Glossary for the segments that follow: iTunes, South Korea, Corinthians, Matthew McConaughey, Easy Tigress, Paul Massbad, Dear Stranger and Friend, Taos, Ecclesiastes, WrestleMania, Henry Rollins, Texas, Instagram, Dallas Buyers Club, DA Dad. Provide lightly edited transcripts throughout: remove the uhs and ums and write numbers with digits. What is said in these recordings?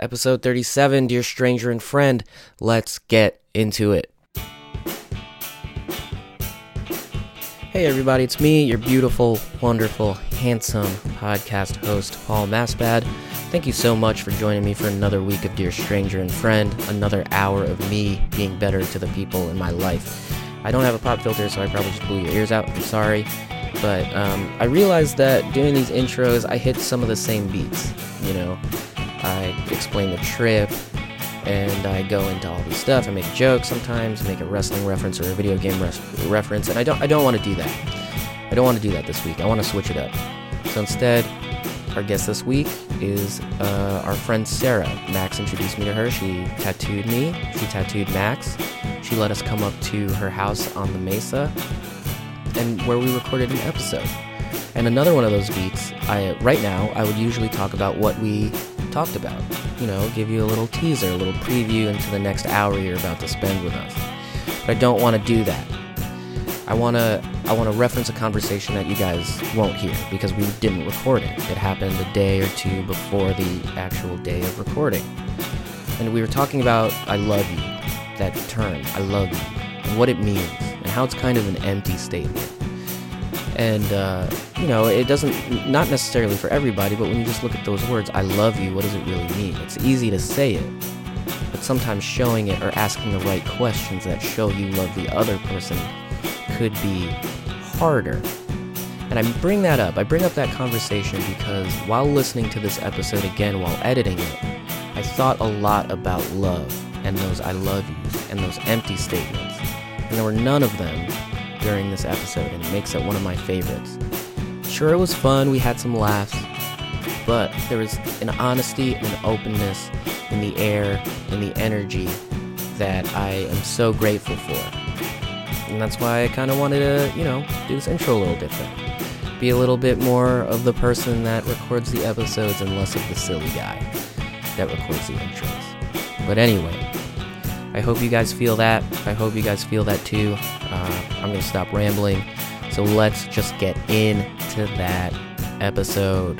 Episode 37, Dear Stranger and Friend. Let's get into it. Hey everybody, it's me, your beautiful, wonderful, handsome podcast host, Paul Massbad. Thank you so much for joining me for another week of Dear Stranger and Friend, another hour of me being better to the people in my life. I don't have a pop filter, so I probably just blew your ears out. I'm sorry. But I realized that doing these intros, I hit some of the same beats, you know. I explain the trip, and I go into all this stuff. I make jokes sometimes, I make a wrestling reference or a video game reference, and I don't want to do that. I don't want to do that this week. I want to switch it up. So instead, our guest this week is our friend Sarah. Max introduced me to her. She tattooed me. She tattooed Max. She let us come up to her house on the Mesa, and where we recorded an episode. And another one of those beats, right now, I would usually talk about what we talked about, you know, give you a little teaser, a little preview into the next hour you're about to spend with us. But I don't want to do that. I want to reference a conversation that you guys won't hear because we didn't record it. It happened a day or two before the actual day of recording. And we were talking about I love you, that term, I love you, and what it means, and how it's kind of an empty statement. And, you know, it doesn't, not necessarily for everybody, but when you just look at those words, I love you, what does it really mean? It's easy to say it, but sometimes showing it or asking the right questions that show you love the other person could be harder. And I bring up that conversation because while listening to this episode again while editing it, I thought a lot about love and those I love yous and those empty statements. And there were none of them during this episode, and it makes it one of my favorites. Sure, it was fun, we had some laughs, but there was an honesty and an openness in the air and the energy that I am so grateful for. And that's why I kind of wanted to, you know, do this intro a little different. Be a little bit more of the person that records the episodes and less of the silly guy that records the intros. But anyway, I hope you guys feel that. I hope you guys feel that too. I'm going to stop rambling. So let's just get into that episode.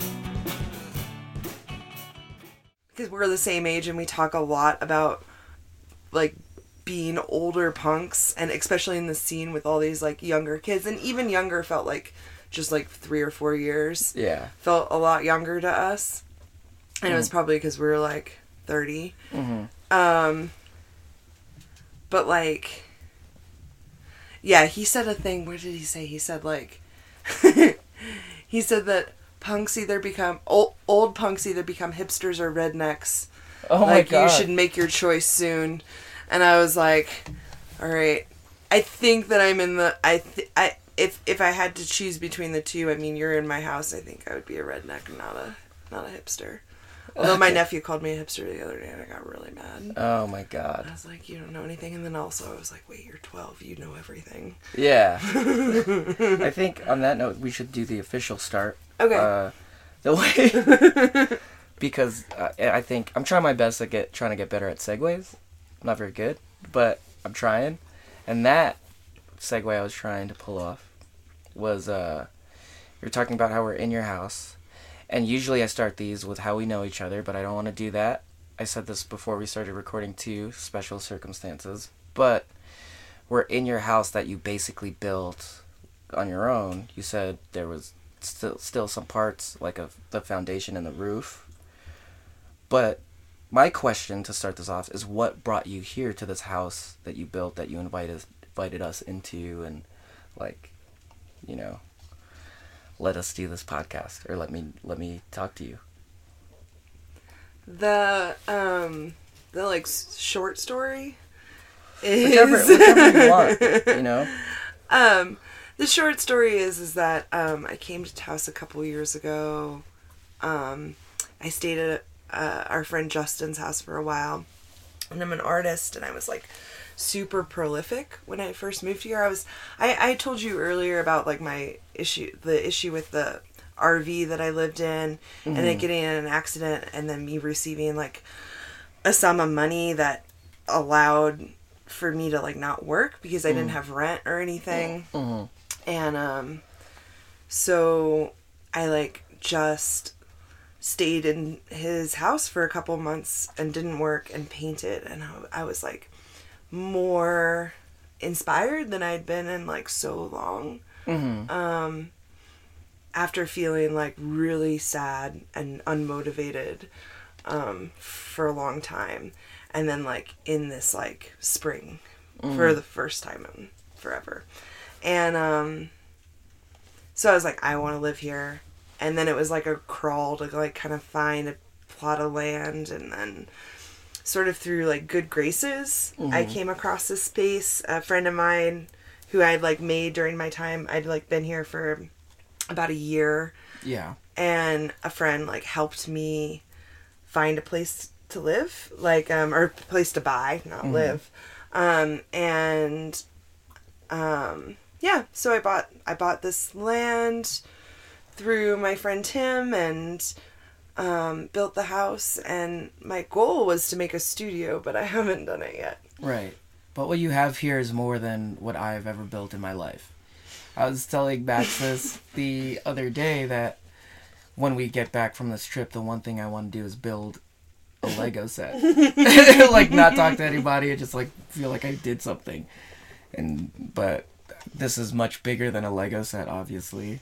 Because we're the same age and we talk a lot about, like, being older punks, and especially in the scene with all these, like, younger kids. And even younger felt like just, like, 3 or 4 years. Yeah. Felt a lot younger to us. And It was probably because we were, like, 30. Mm-hmm. But, like... Yeah, he said a thing, what did he say? He said, like, he said that punks either become, old punks either become hipsters or rednecks. Oh my God. Like, you should make your choice soon. And I was like, all right, I think that I'm in the, if I had to choose between the two, I mean, you're in my house, I think I would be a redneck and not a hipster. Although my nephew called me a hipster the other day and I got really mad. Oh my God. I was like, you don't know anything. And then also I was like, wait, you're 12. You know everything. Yeah. I think on that note, we should do the official start. Okay. Because I think I'm trying my best at trying to get better at segues. I'm not very good, but I'm trying. And that segue I was trying to pull off was you're talking about how we're in your house. And usually I start these with how we know each other, but I don't want to do that. I said this before we started recording too, special circumstances. But we're in your house that you basically built on your own. You said there was still some parts, like the foundation and the roof. But my question to start this off is what brought you here to this house that you built, that you invited us into, and, like, you know... let us do this podcast, or let me talk to you. The like short story is whichever you want, you know. The short story is that I came to Taos a couple years ago. I stayed at our friend Justin's house for a while, and I'm an artist, and I was like super prolific when I first moved here. I told you earlier about like my issue with the RV that I lived in, mm-hmm. and then getting in an accident, and then me receiving like a sum of money that allowed for me to like not work because I mm-hmm. didn't have rent or anything. Mm-hmm. And so I like just stayed in his house for a couple months and didn't work and painted. And I was like more inspired than I'd been in like so long. Mm-hmm. After feeling like really sad and unmotivated for a long time. And then like in this like spring for the first time in forever. And so I was like, I want to live here. And then it was like a crawl to like kind of find a plot of land. And then sort of through like good graces, I came across this space. A friend of mine who I'd like made during my time, I'd like been here for about a year. Yeah. And a friend like helped me find a place to live, like, or a place to buy, not live. Yeah, so I bought this land through my friend Tim and built the house, and my goal was to make a studio, but I haven't done it yet. Right. But what you have here is more than what I've ever built in my life. I was telling Max this the other day that when we get back from this trip, the one thing I want to do is build a Lego set. Like, not talk to anybody and just like feel like I did something. But this is much bigger than a Lego set, obviously.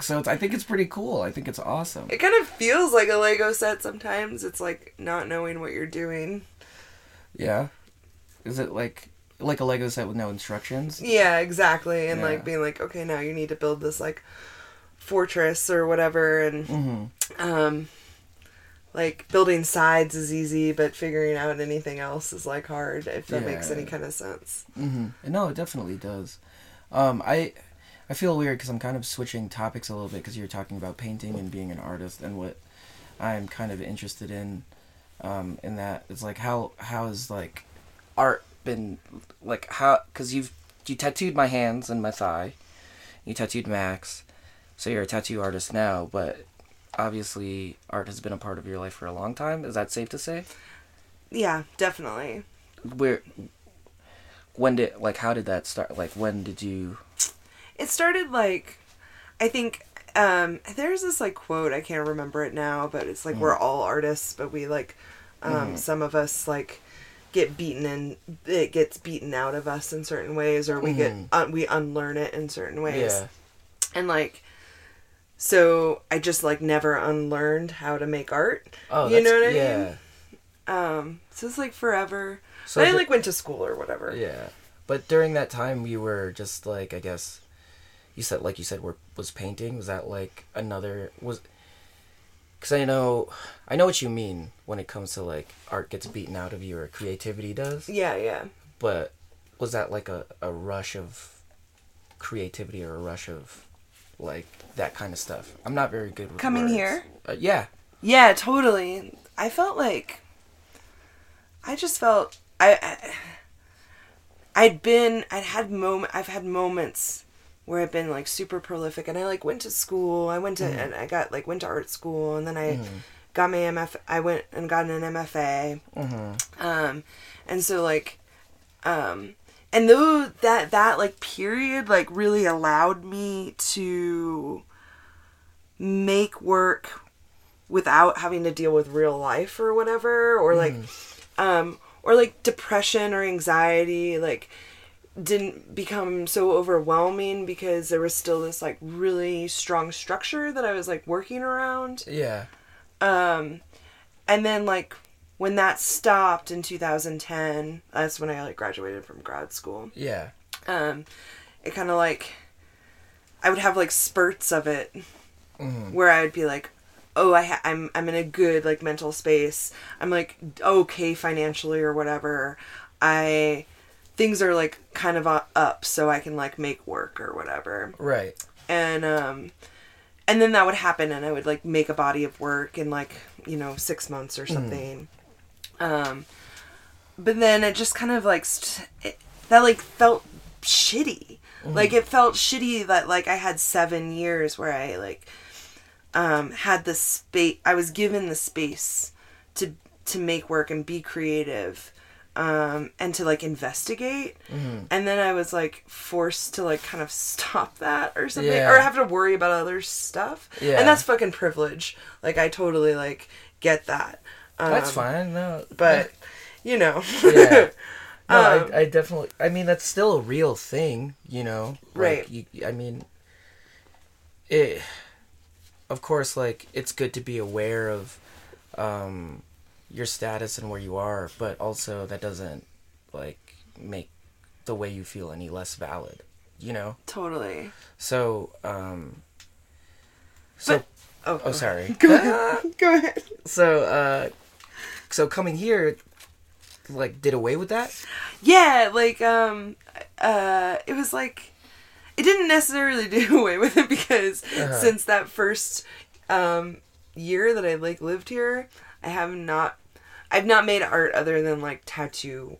So I think it's pretty cool. I think it's awesome. It kind of feels like a Lego set sometimes. It's like not knowing what you're doing. Yeah. Is it like a Lego set with no instructions? Yeah, exactly. And like being like, okay, now you need to build this like fortress or whatever. And like building sides is easy, but figuring out anything else is like hard, if that makes any kind of sense. No, it definitely does. I feel weird because I'm kind of switching topics a little bit, because you're talking about painting and being an artist, and what I'm kind of interested in that is like how is like art been like, how, because you tattooed my hands and my thigh, you tattooed Max, so you're a tattoo artist now, but obviously art has been a part of your life for a long time. Is that safe to say? Yeah, definitely. How did that start? Like, when did you... It started, like, I think, there's this, like, quote, I can't remember it now, but it's, like, we're all artists, but we, like, some of us, like, get beaten, and it gets beaten out of us in certain ways, or we we unlearn it in certain ways. Yeah. And, like... So I just like never unlearned how to make art. Oh, you know what I mean? Yeah. So it's like forever. So I like went to school or whatever. Yeah. But during that time, you were just like, I guess, you said, was painting. Was that like another was? Because I know what you mean when it comes to like art gets beaten out of you or creativity does. Yeah, yeah. But was that like a rush of creativity or a rush of? Like, that kind of stuff. I'm not very good with coming words. Here? Yeah. Yeah, totally. I felt like... I just felt... I've had moments where I've been, like, super prolific. And I, like, went to school. And I got, like, went to art school. And then I got my MFA. I went and got an MFA. Mm-hmm. And so, like... And though that like period like really allowed me to make work without having to deal with real life or whatever, or like or like depression or anxiety like didn't become so overwhelming, because there was still this like really strong structure that I was like working around. Yeah. And then like when that stopped in 2010, that's when I like graduated from grad school. Yeah. It kind of like, I would have like spurts of it where I would be like, oh, I'm in a good like mental space. I'm like okay financially or whatever. Things are like kind of up, so I can like make work or whatever. Right. And then that would happen, and I would like make a body of work in like 6 months or something. But then it just kind of like, that like felt shitty. Like it felt shitty that like I had 7 years where I like, had the space, I was given the space to make work and be creative. and to like investigate. Mm-hmm. And then I was like forced to like kind of stop that or something, yeah. or have to worry about other stuff. Yeah. And that's fucking privilege. Like I totally like get that. That's fine. No, but you know, yeah. No, I definitely, I mean, that's still a real thing, you know? Like, right. I mean, it, of course, like, it's good to be aware of, your status and where you are, but also that doesn't, like, make the way you feel any less valid, you know? Totally. So, go ahead. So, so coming here, like, did away with that? Yeah, like, it was like, it didn't necessarily do away with it because since that first, year that I, like, lived here, I've not made art other than, like, tattoo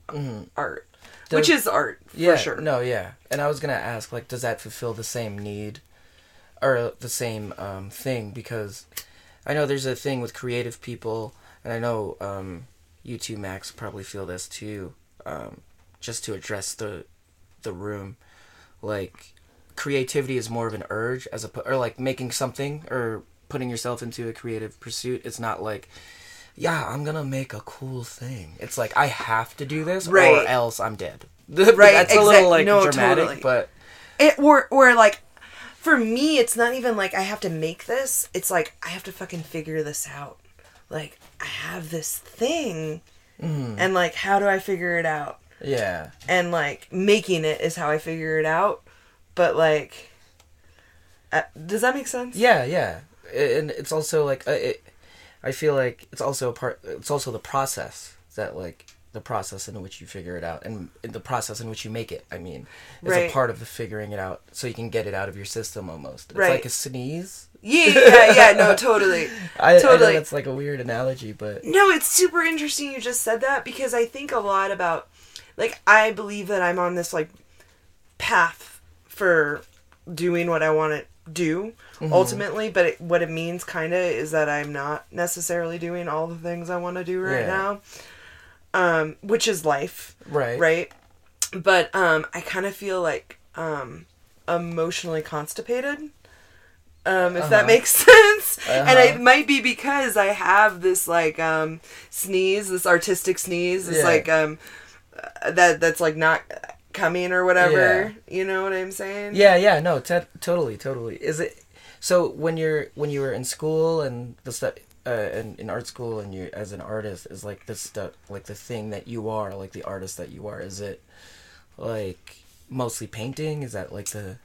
art, which is art, yeah, for sure. No, yeah. And I was gonna ask, like, does that fulfill the same need or the same, thing? Because I know there's a thing with creative people, and I know, you two, Max, probably feel this too, just to address the room, like, creativity is more of an urge as a, or like making something or putting yourself into a creative pursuit. It's not like, yeah, I'm gonna make a cool thing. It's like, I have to do this, right, or else I'm dead. Right. That's a little like dramatic, totally. But it or like, for me, it's not even like I have to make this. It's like, I have to fucking figure this out. Like, I have this thing, and, like, how do I figure it out? Yeah. And, like, making it is how I figure it out, but, like, does that make sense? Yeah, yeah. And it's also, like, I feel like it's also it's also the process that, like, the process in which you figure it out, and the process in which you make it, I mean, is right. a part of the figuring it out, so you can get it out of your system almost. It's right. like a sneeze. Yeah, no, totally. I know that's like a weird analogy, but... No, it's super interesting you just said that, because I think a lot about... Like, I believe that I'm on this, like, path for doing what I want to do, ultimately, but what it means, kind of, is that I'm not necessarily doing all the things I want to do right now, which is life. Right. Right? But I kind of feel, like, emotionally constipated... if that makes sense. And it might be because I have this like sneeze, this artistic sneeze, this like that's like not coming or whatever. Yeah. You know what I'm saying? Yeah, no, totally. Is it so when you were in school and the stuff and in art school, and you as an artist, is like this stuff, like the thing that you are, like the artist that you are, is it like mostly painting? Is that like the...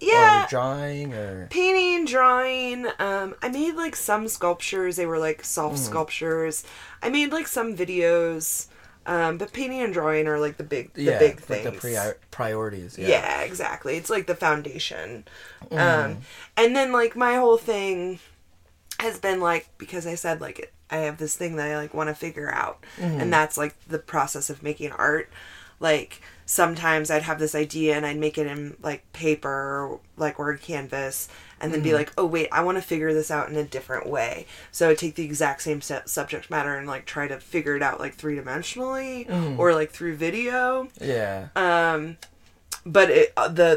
Yeah. Or drawing or... Painting, drawing. I made, like, some sculptures. They were, like, self-sculptures. I made, like, some videos. But painting and drawing are, like, the big things. Like, the priorities. Yeah. Yeah, exactly. It's, like, the foundation. And then, like, my whole thing has been, like, because I said, like, I have this thing that I, like, want to figure out. And that's, like, the process of making art. Like... Sometimes I'd have this idea and I'd make it in like paper or like or canvas, and then be like, oh wait, I want to figure this out in a different way. So I'd take the exact same subject matter and like try to figure it out like three-dimensionally or like through video. Yeah. But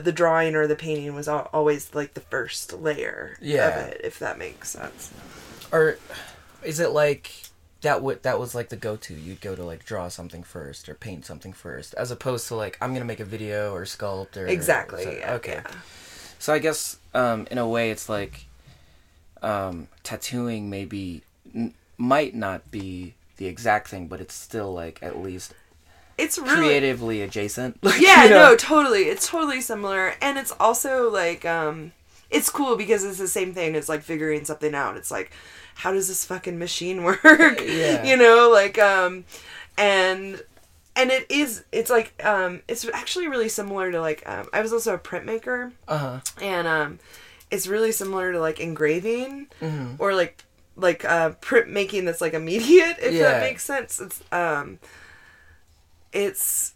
the drawing or the painting was always like the first layer of it, if that makes sense. Or is it like... That was, like, the go-to. You'd go to, like, draw something first or paint something first, as opposed to, like, I'm going to make a video or sculpt or... Exactly. Or yeah, okay. Yeah. So I guess, in a way, it's, like, tattooing maybe might not be the exact thing, but it's still, like, at least... It's really... creatively adjacent. Like, yeah, you know? No, totally. It's totally similar. And it's also, like, it's cool because it's the same thing. It's, like, figuring something out. It's, like... how does this fucking machine work? Yeah. You know, like, and it is, it's like, it's actually really similar to like, I was also a printmaker and, it's really similar to like engraving or like printmaking that's like immediate, if that makes sense. It's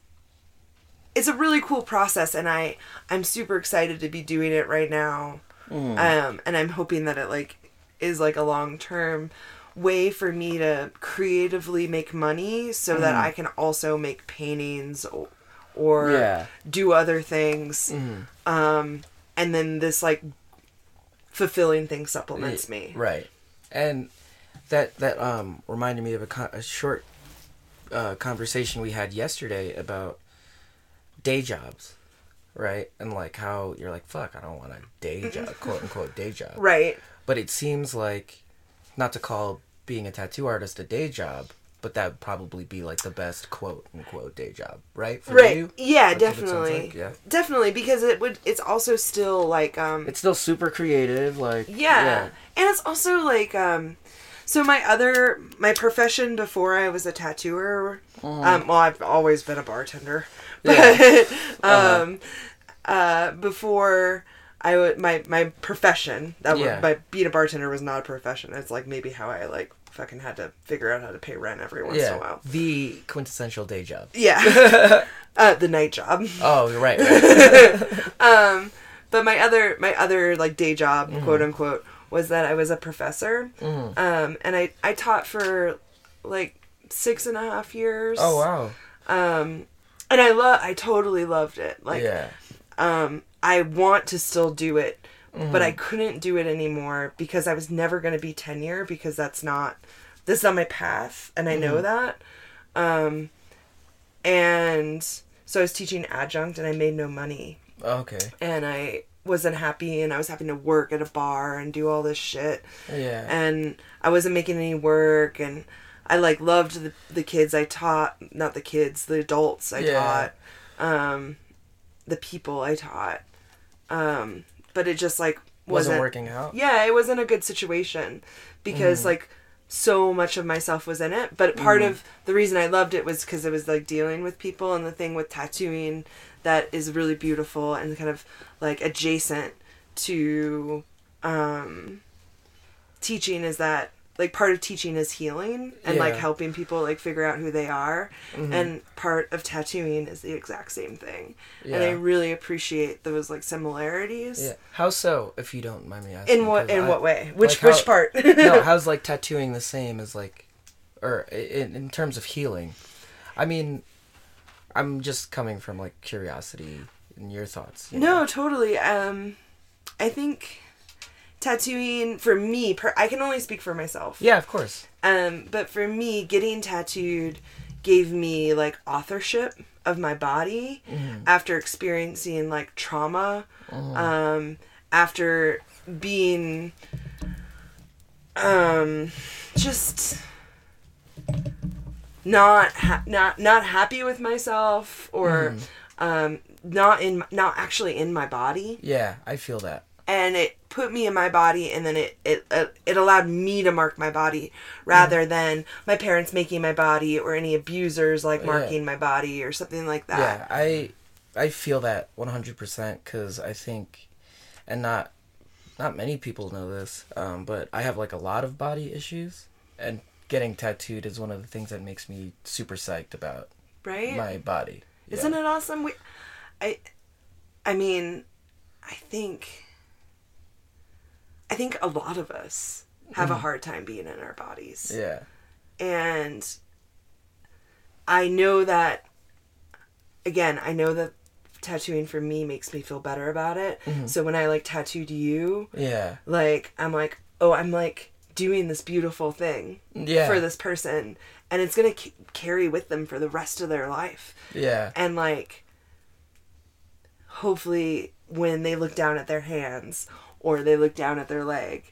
a really cool process, and I'm super excited to be doing it right now. And I'm hoping that it like, is like a long-term way for me to creatively make money so that I can also make paintings or do other things. And then this like fulfilling thing supplements me. Right. And that reminded me of a short conversation we had yesterday about day jobs. Right. And like how you're like, fuck, I don't want a day job, quote unquote day job. Right. But it seems like, not to call being a tattoo artist a day job, but that would probably be like the best quote unquote day job, right? For you? Yeah, that's definitely. Like. Yeah. Definitely, because it's also still like it's still super creative, like yeah. And it's also like so my profession before I was a tattooer, well, I've always been a bartender. But before I would my profession my being a bartender was not a profession. It's like maybe how I like fucking had to figure out how to pay rent every once in a while. The quintessential day job. Yeah, the night job. Oh right. But my other like day job quote unquote was that I was a professor, and I taught for like 6.5 years. Oh wow. And I totally loved it. Like I want to still do it, but I couldn't do it anymore because I was never going to be tenure because this is not my path. And I know that. And so I was teaching adjunct and I made no money. Okay. And I wasn't happy and I was having to work at a bar and do all this shit. Yeah. And I wasn't making any work and I like loved the kids I taught, not the kids, the adults I taught, the people I taught. But it just like wasn't working out. Yeah, it wasn't a good situation because like so much of myself was in it. But part of the reason I loved it was because it was like dealing with people, and the thing with tattooing that is really beautiful and kind of like adjacent to teaching is that like part of teaching is healing and like helping people like figure out who they are. And part of tattooing is the exact same thing. Yeah. And I really appreciate those like similarities. Yeah. How so, if you don't mind me asking? In what way? Which part? No, how's like tattooing the same as like, or in terms of healing? I mean, I'm just coming from like curiosity and your thoughts. You know? Totally. I think tattooing for me, I can only speak for myself. Yeah, of course. But for me, getting tattooed gave me like authorship of my body after experiencing like trauma, after being just not happy with myself or not actually in my body. Yeah, I feel that. And it put me in my body, and then it allowed me to mark my body rather than my parents making my body or any abusers like marking my body or something like that. Yeah, I feel that 100% because I think, and not many people know this, but I have like a lot of body issues, and getting tattooed is one of the things that makes me super psyched about my body. Yeah. Isn't it awesome? I think a lot of us have a hard time being in our bodies. Yeah. And I know that, again, tattooing for me makes me feel better about it. So when I like tattooed you, like I'm like, oh, I'm like doing this beautiful thing for this person, and it's going to carry with them for the rest of their life. Yeah. And like, hopefully when they look down at their hands or they look down at their leg,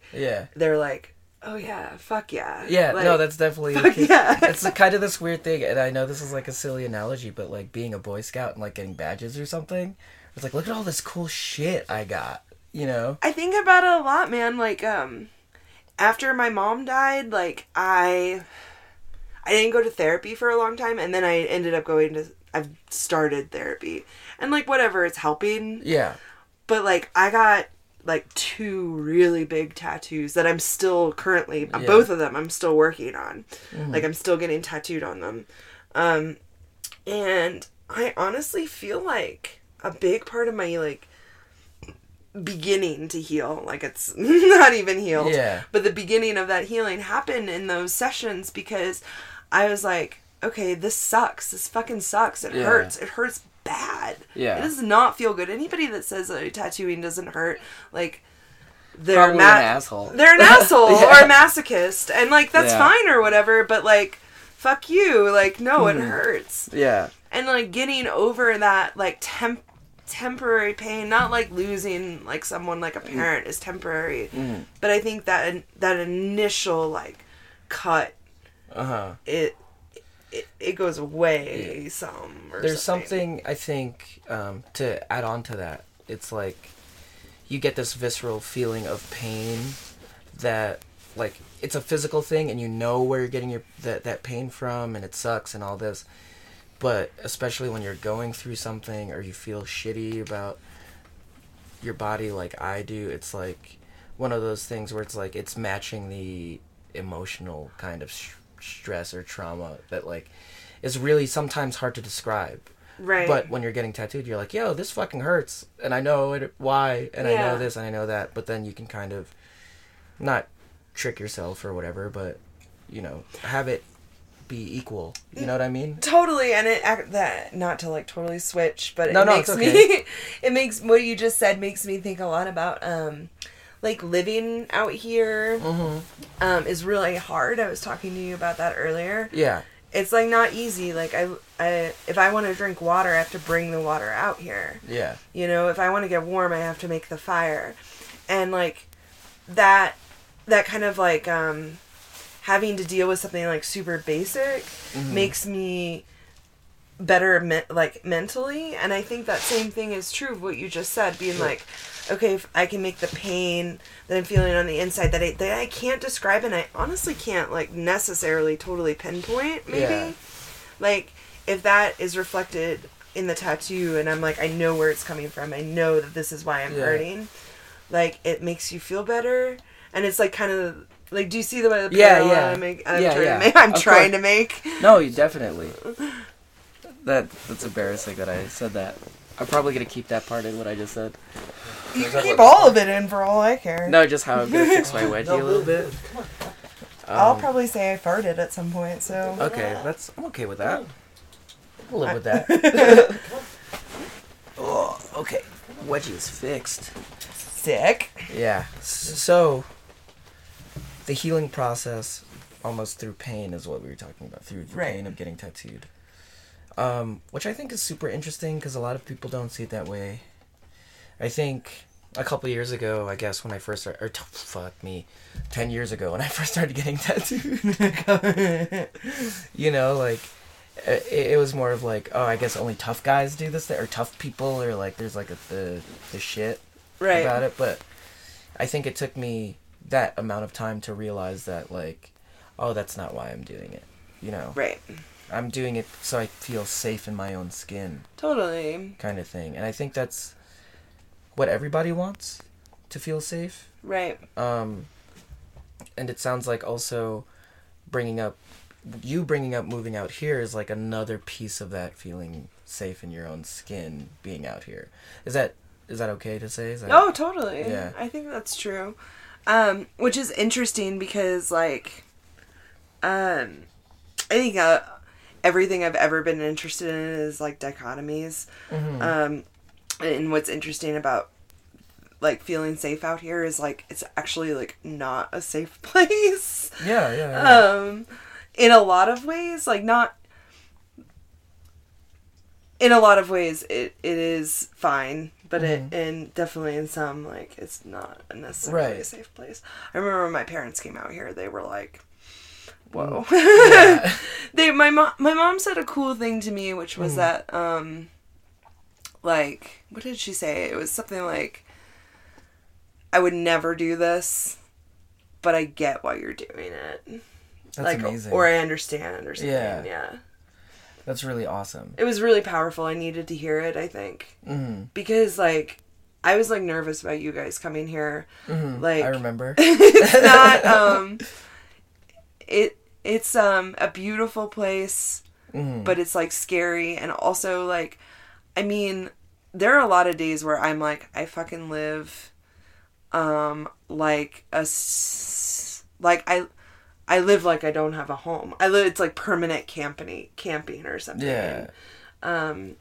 they're like, oh yeah, fuck yeah. Yeah, like, no, that's definitely... It's kind of this weird thing, and I know this is like a silly analogy, but like being a Boy Scout and like getting badges or something, it's like, look at all this cool shit I got, you know? I think about it a lot, man. Like, after my mom died, like, I didn't go to therapy for a long time, and then I ended up going to... I've started therapy. And like, whatever, it's helping. Yeah. But like, I got... like 2 really big tattoos that I'm still currently, both of them I'm still working on. Like I'm still getting tattooed on them. And I honestly feel like a big part of my like beginning to heal, like it's not even healed, yeah, but the beginning of that healing happened in those sessions, because I was like, okay, this sucks, this fucking sucks, it hurts, it hurts bad, it does not feel good. Anybody that says that tattooing doesn't hurt, like, they're an asshole. They're an asshole or a masochist, and like that's fine or whatever, but like, fuck you, like, no, it hurts, and like getting over that, like, temporary pain, not like losing like someone, like a parent is temporary, but I think that that initial like cut, it goes away some. Or there's something I think to add on to that. It's like you get this visceral feeling of pain that like it's a physical thing, and you know where you're getting your that pain from, and it sucks and all this. But especially when you're going through something or you feel shitty about your body like I do, it's like one of those things where it's like it's matching the emotional kind of stress or trauma that like is really sometimes hard to describe. Right. But when you're getting tattooed, you're like, yo, this fucking hurts. And I know it, why, and I know this and I know that. But then you can kind of not trick yourself or whatever, but, you know, have it be equal, you know what I mean? Totally. And that, not to like totally switch, but it makes, what you just said makes me think a lot about like living out here is really hard. I was talking to you about that earlier. Yeah, it's like not easy. Like I if I want to drink water, I have to bring the water out here. Yeah, you know, if I want to get warm, I have to make the fire, and like that kind of like having to deal with something like super basic makes me better mentally. And I think that same thing is true of what you just said, being like, okay, if I can make the pain that I'm feeling on the inside that I can't describe, and I honestly can't like necessarily totally pinpoint, maybe like if that is reflected in the tattoo, and I'm like, I know where it's coming from, I know that this is why I'm hurting, like it makes you feel better. And it's like kind of like, do you see the way the parallel I'm trying to make? No, you definitely. That's embarrassing that I said that. I'm probably going to keep that part in what I just said. You can keep all of it in for all I care. No, just how I'm going to fix my wedgie a little bit. I'll probably say I farted at some point, so... Okay, I'm okay with that. I'll live with that. Oh, okay. Wedgie is fixed. Sick. Yeah. So... the healing process, almost through pain, is what we were talking about, through the pain of getting tattooed. Which I think is super interesting, because a lot of people don't see it that way. I think a couple years ago, I guess, when I first started... 10 years ago, when I first started getting tattooed. You know, like, it was more of like, oh, I guess only tough guys do this thing, or tough people, or like, there's like the shit about it. But I think it took me... that amount of time to realize that, like, oh, that's not why I'm doing it, you know? Right. I'm doing it so I feel safe in my own skin. Totally. Kind of thing. And I think that's what everybody wants, to feel safe. Right. And it sounds like also bringing up moving out here is, like, another piece of that feeling safe in your own skin, being out here. Is that okay to say? Oh, totally. Yeah. I think that's true. Which is interesting because, like, I think everything I've ever been interested in is, like, dichotomies. Mm-hmm. And what's interesting about, like, feeling safe out here is, like, it's actually, like, not a safe place. Yeah. In a lot of ways, like, not... in a lot of ways, it is fine, but and definitely in some, like, it's not necessarily a safe place. I remember when my parents came out here, they were like, whoa. Yeah. My mom said a cool thing to me, which was that, like, what did she say? It was something like, I would never do this, but I get why you're doing it. That's like, amazing. Or I understand, or something, yeah. That's really awesome. It was really powerful. I needed to hear it, I think. Mm-hmm. Because, like, I was, like, nervous about you guys coming here. Mm-hmm. Like, I remember. It's not, it's a beautiful place, but it's, like, scary. And also, like, I mean, there are a lot of days where I'm like, I fucking live, I live like I don't have a home. I live, it's like permanent camping or something. Yeah. That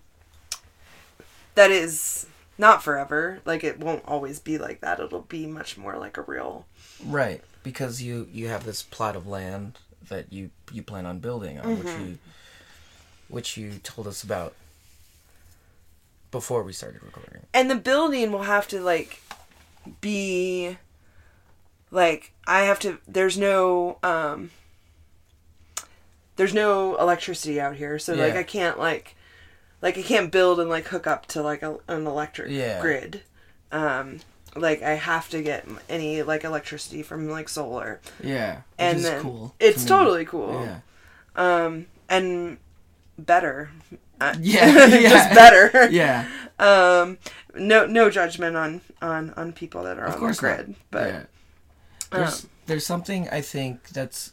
is not forever. Like, it won't always be like that. It'll be much more like a real... Right. Because you have this plot of land that you plan on building on, mm-hmm. which you told us about before we started recording. And the building will have to, like, be... Like, I have to... There's no electricity out here, so, yeah. Like, I can't, like... Like, I can't build and, like, hook up to, like, an electric grid. Like, I have to get any, like, electricity from, like, solar. Yeah. And it's cool. It's totally cool. Yeah. And better. Yeah. Just better. Yeah. No judgment on people that are on the grid. But yeah. There's something, I think, that's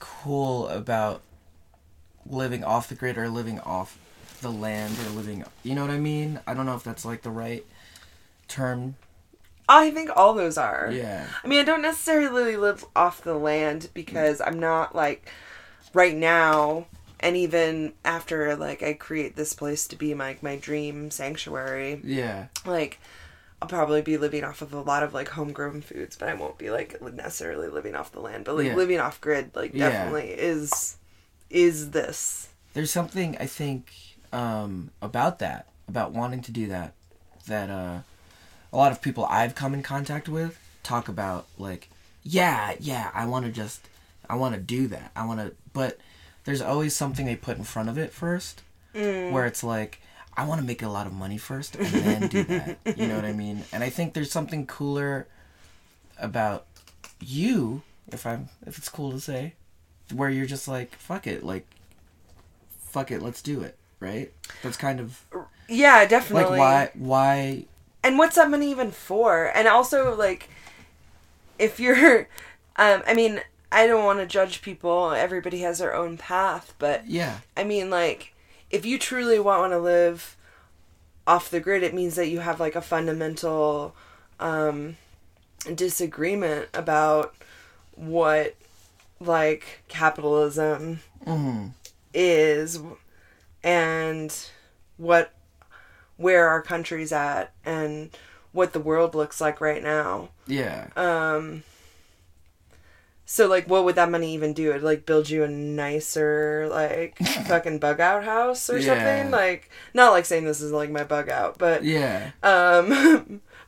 cool about living off the grid or living off the land or living, you know what I mean? I don't know if that's like the right term. I think all those are. Yeah. I mean, I don't necessarily live off the land because I'm not like right now, and even after like I create this place to be my dream sanctuary. Yeah. Like, I'll probably be living off of a lot of like homegrown foods, but I won't be like necessarily living off the land. But like living off grid, like definitely is this. There's something I think about that, about wanting to do that, that a lot of people I've come in contact with talk about, like, I want to do that. But there's always something they put in front of it first, where it's like, I want to make a lot of money first and then do that. You know what I mean? And I think there's something cooler about you, if it's cool to say, where you're just like, fuck it, let's do it, right? That's kind of... Yeah, definitely. Like, why... And what's that money even for? And also, like, if you're... I mean, I don't want to judge people. Everybody has their own path, but... Yeah. I mean, like, if you truly want to live off the grid, it means that you have, like, a fundamental disagreement about what, like, capitalism... Mm-hmm. is and where our country's at and what the world looks like right now. Yeah. So, like, what would that money even do? It'd, like, build you a nicer, like, fucking bug out house or something? Like, not like saying this is, like, my bug out, but... Yeah. But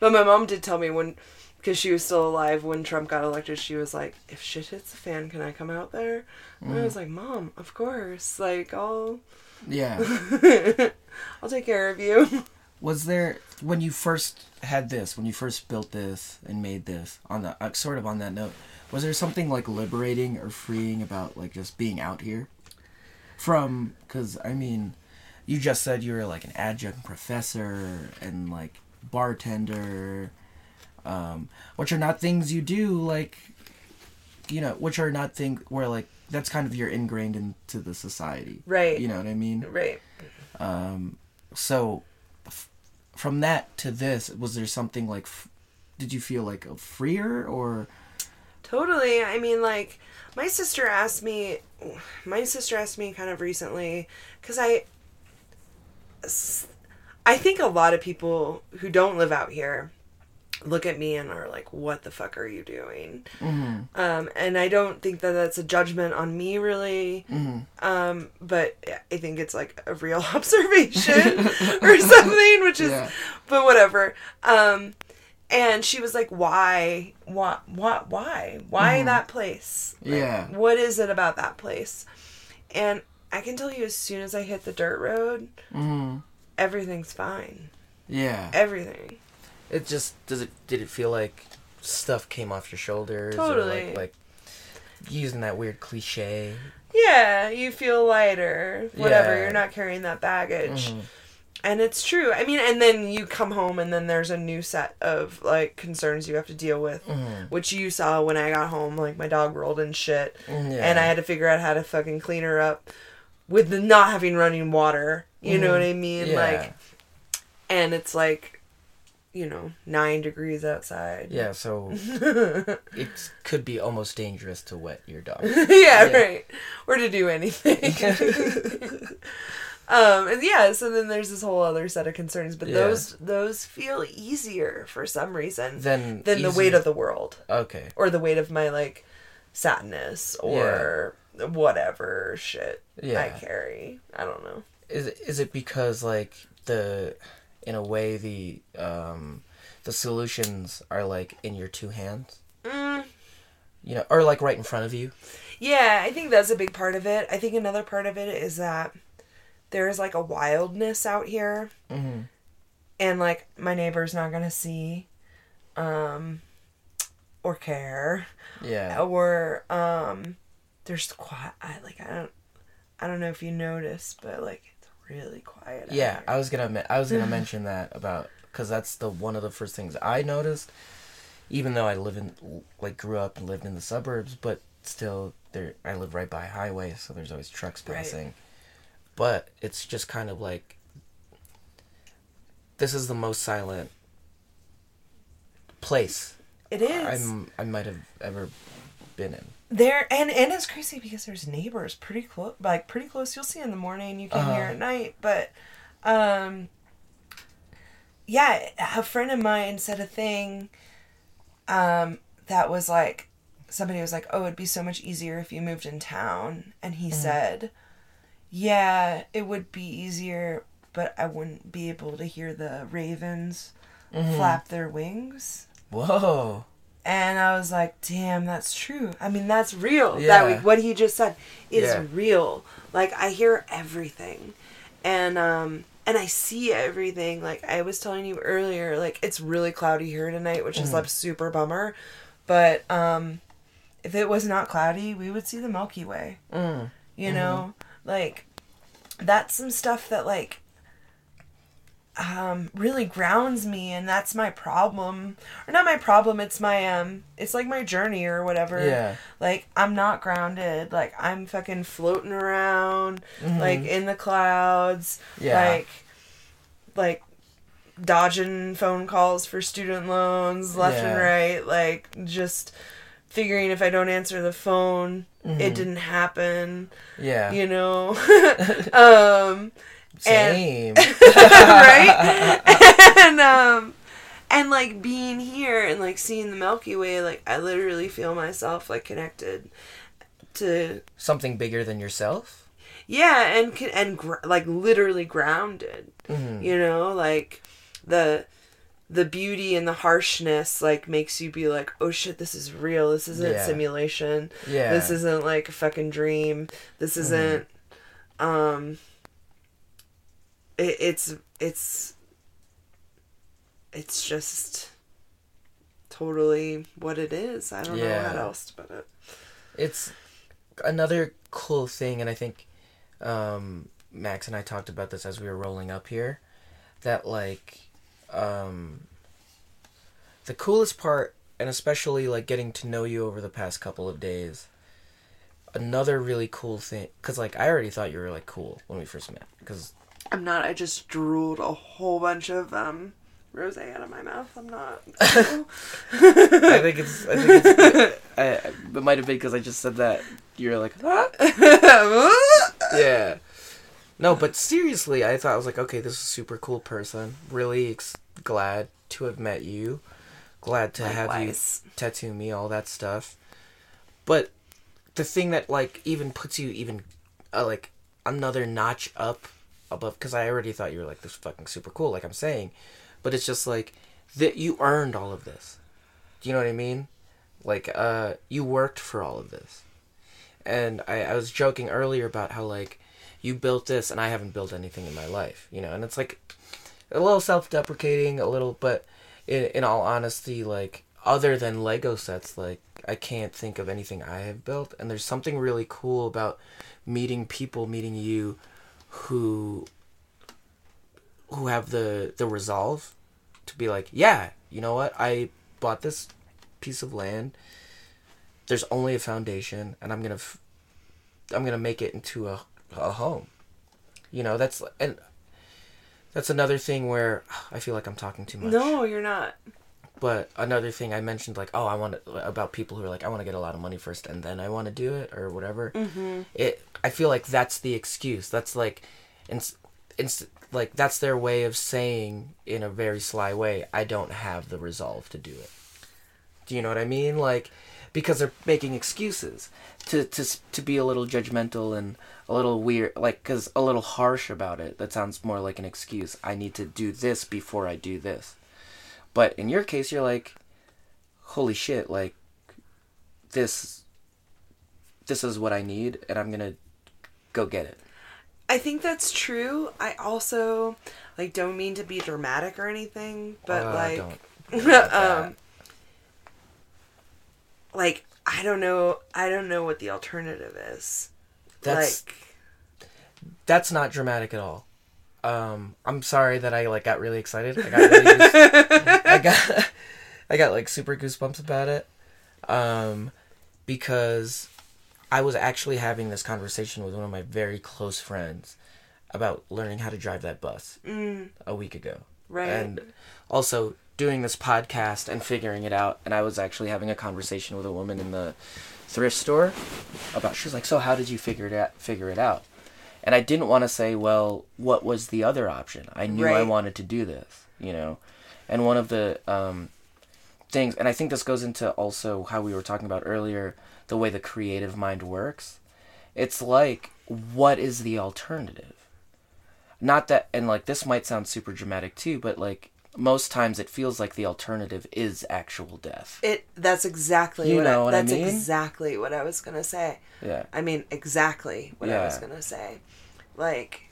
my mom did tell me when... Because she was still alive when Trump got elected, she was like, if shit hits the fan, can I come out there? And I was like, Mom, of course. Like, I'll take care of you. Was there, when you first built this and made this, sort of on that note, was there something like liberating or freeing about like just being out here? Because I mean, you just said you were like an adjunct professor and like bartender... which are not things you do, like, you know, which are not things where, like, that's kind of you're ingrained into the society. Right. You know what I mean? Right. So, from that to this, was there something, like, did you feel, like, freer, or? Totally. I mean, like, my sister asked me kind of recently, because I think a lot of people who don't live out here look at me and are like, what the fuck are you doing? Mm-hmm. And I don't think that that's a judgment on me, really. Mm-hmm. But I think it's like a real observation or something, which is, but whatever. And she was like, why mm-hmm. that place? Like, what is it about that place? And I can tell you, as soon as I hit the dirt road, mm-hmm. everything's fine. Yeah. Everything. It just did it feel like stuff came off your shoulders? Totally. Or like using that weird cliche. Yeah, you feel lighter. Whatever, you're not carrying that baggage. Mm-hmm. And it's true. I mean, and then you come home and then there's a new set of like concerns you have to deal with, mm-hmm. which you saw when I got home. Like, my dog rolled in shit, and I had to figure out how to fucking clean her up with not having running water. You know what I mean? Yeah. Like, And it's like, you know, 9 degrees outside. Yeah, so it could be almost dangerous to wet your dog. Yeah, right. Or to do anything. And yeah, so then there's this whole other set of concerns, but those feel easier for some reason than the weight of the world. Okay. Or the weight of my, like, sadness or whatever shit I carry. I don't know. Is it because, like, the solutions are, like, in your two hands? Mm. You know, or, like, right in front of you? Yeah, I think that's a big part of it. I think another part of it is that there's, like, a wildness out here. Mm-hmm. And, like, my neighbor's not going to see or care. Yeah. Or, there's quiet. I don't know if you noticed, but, like, it's really quiet out here. I was going to mention that because that's one of the first things I noticed, even though I grew up and lived in the suburbs, but still, I live right by a highway, so there's always trucks passing. Right. But it's just kind of like, this is the most silent place it is. I might have ever been in. There and it's crazy because there's neighbors pretty close. You'll see in the morning, you can hear at night. But a friend of mine said a thing that was like, somebody was like, "Oh, it'd be so much easier if you moved in town," and he said, "Yeah, it would be easier, but I wouldn't be able to hear the ravens flap their wings." Whoa. And I was like, damn, that's true. I mean, that's real. Yeah. What he just said is real. Like, I hear everything. And I see everything. Like, I was telling you earlier, like, it's really cloudy here tonight, which is, like, super bummer. But if it was not cloudy, we would see the Milky Way. Mm. You know? Like, that's some stuff that, like, really grounds me, and that's my problem. Or not my problem, it's my, it's like my journey or whatever. Yeah. Like, I'm not grounded. Like, I'm fucking floating around, like, in the clouds. Yeah. Like, dodging phone calls for student loans left and right. Like, just figuring if I don't answer the phone, it didn't happen. Yeah. You know? Same. Right? And, like, being here and, like, seeing the Milky Way, like, I literally feel myself, like, connected to something bigger than yourself? Yeah, and literally grounded. Mm-hmm. You know? Like, the beauty and the harshness, like, makes you be like, oh shit, this is real. This isn't simulation. Yeah. This isn't, like, a fucking dream. This isn't, it's just totally what it is. I don't know how else to put it. It's another cool thing. And I think, Max and I talked about this as we were rolling up here, that, like, the coolest part, and especially, like, getting to know you over the past couple of days, another really cool thing, because, like, I already thought you were, like, cool when we first met, because I'm not. I just drooled a whole bunch of rosé out of my mouth. I'm not cool. I think it's it might have been because I just said that you're like, ah. Yeah. No, but seriously, I thought, I was like, okay, this is a super cool person. Really glad to have met you. Glad to Likewise. Have you tattoo me, all that stuff. But the thing that, like, even puts you even, like, another notch up above, because I already thought you were, like, this fucking super cool, like I'm saying. But it's just, like, that you earned all of this. Do you know what I mean? Like, you worked for all of this. And I was joking earlier about how, like, you built this, and I haven't built anything in my life, you know? And it's, like, a little self-deprecating, a little, but in all honesty, like, other than Lego sets, like, I can't think of anything I have built. And there's something really cool about meeting people, meeting you, who have the resolve to be like, yeah, you know what? I bought this piece of land. There's only a foundation, and I'm gonna make it into a home. You know, that's, and That's another thing where I feel like I'm talking too much. No, you're not. But another thing I mentioned, like, oh, I want to, about people who are like, I want to get a lot of money first and then I want to do it or whatever. Mm-hmm. I feel like that's the excuse. That's like, like that's their way of saying in a very sly way, I don't have the resolve to do it. Do you know what I mean? Like, because they're making excuses to be a little judgmental and a little weird, like, because a little harsh about it. That sounds more like an excuse. I need to do this before I do this. But in your case, you're like, holy shit, like, this is what I need, and I'm going to go get it. I think that's true. I also, like, don't mean to be dramatic or anything, but, don't like, I don't know what the alternative is. That's not dramatic at all. I'm sorry that I got really excited. I got like super goosebumps about it. Because I was actually having this conversation with one of my very close friends about learning how to drive that bus a week ago. Right. And also doing this podcast and figuring it out. And I was actually having a conversation with a woman in the thrift store about, she was like, so how did you figure it out? And I didn't want to say, well, what was the other option? I knew I wanted to do this, you know? And one of the things, and I think this goes into also how we were talking about earlier, the way the creative mind works. It's like, what is the alternative? Not that, and like, this might sound super dramatic too, but like, most times it feels like the alternative is actual death. That's exactly what I was going to say. Yeah. I mean, exactly what I was going to say. Like,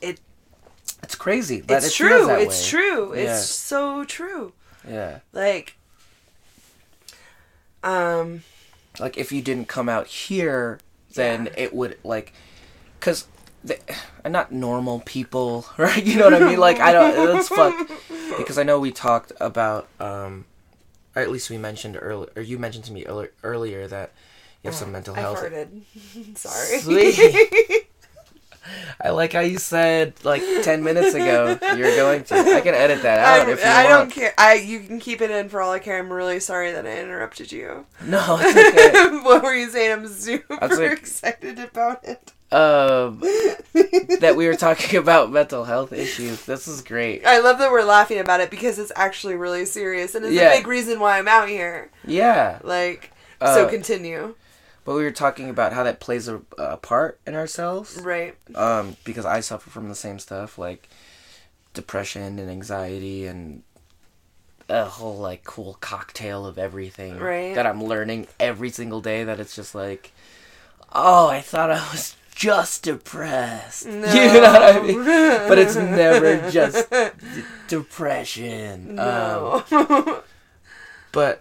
it's crazy. But it's true. It's true. Yeah. It's so true. Yeah. Like, like, if you didn't come out here, then it would, like, because they're not normal people, right? You know what I mean? Like, I don't, that's fucked. Because I know we talked about, or at least we mentioned earlier, or you mentioned to me earlier that you have some mental health. I farted. Sorry. Sweet. I like how you said, like, 10 minutes ago, you're going to. I can edit that out if you want. I don't care. You can keep it in for all I care. I'm really sorry that I interrupted you. No, it's okay. What were you saying? I'm super excited about it. That we were talking about mental health issues. This is great. I love that we're laughing about it because it's actually really serious. And it's a big reason why I'm out here. Yeah. Like, so continue. But we were talking about how that plays a part in ourselves. Right. Because I suffer from the same stuff, like depression and anxiety and a whole, like, cool cocktail of everything. Right. That I'm learning every single day that it's just like, oh, I thought I was just depressed. No. You know what I mean? But it's never just depression. No. But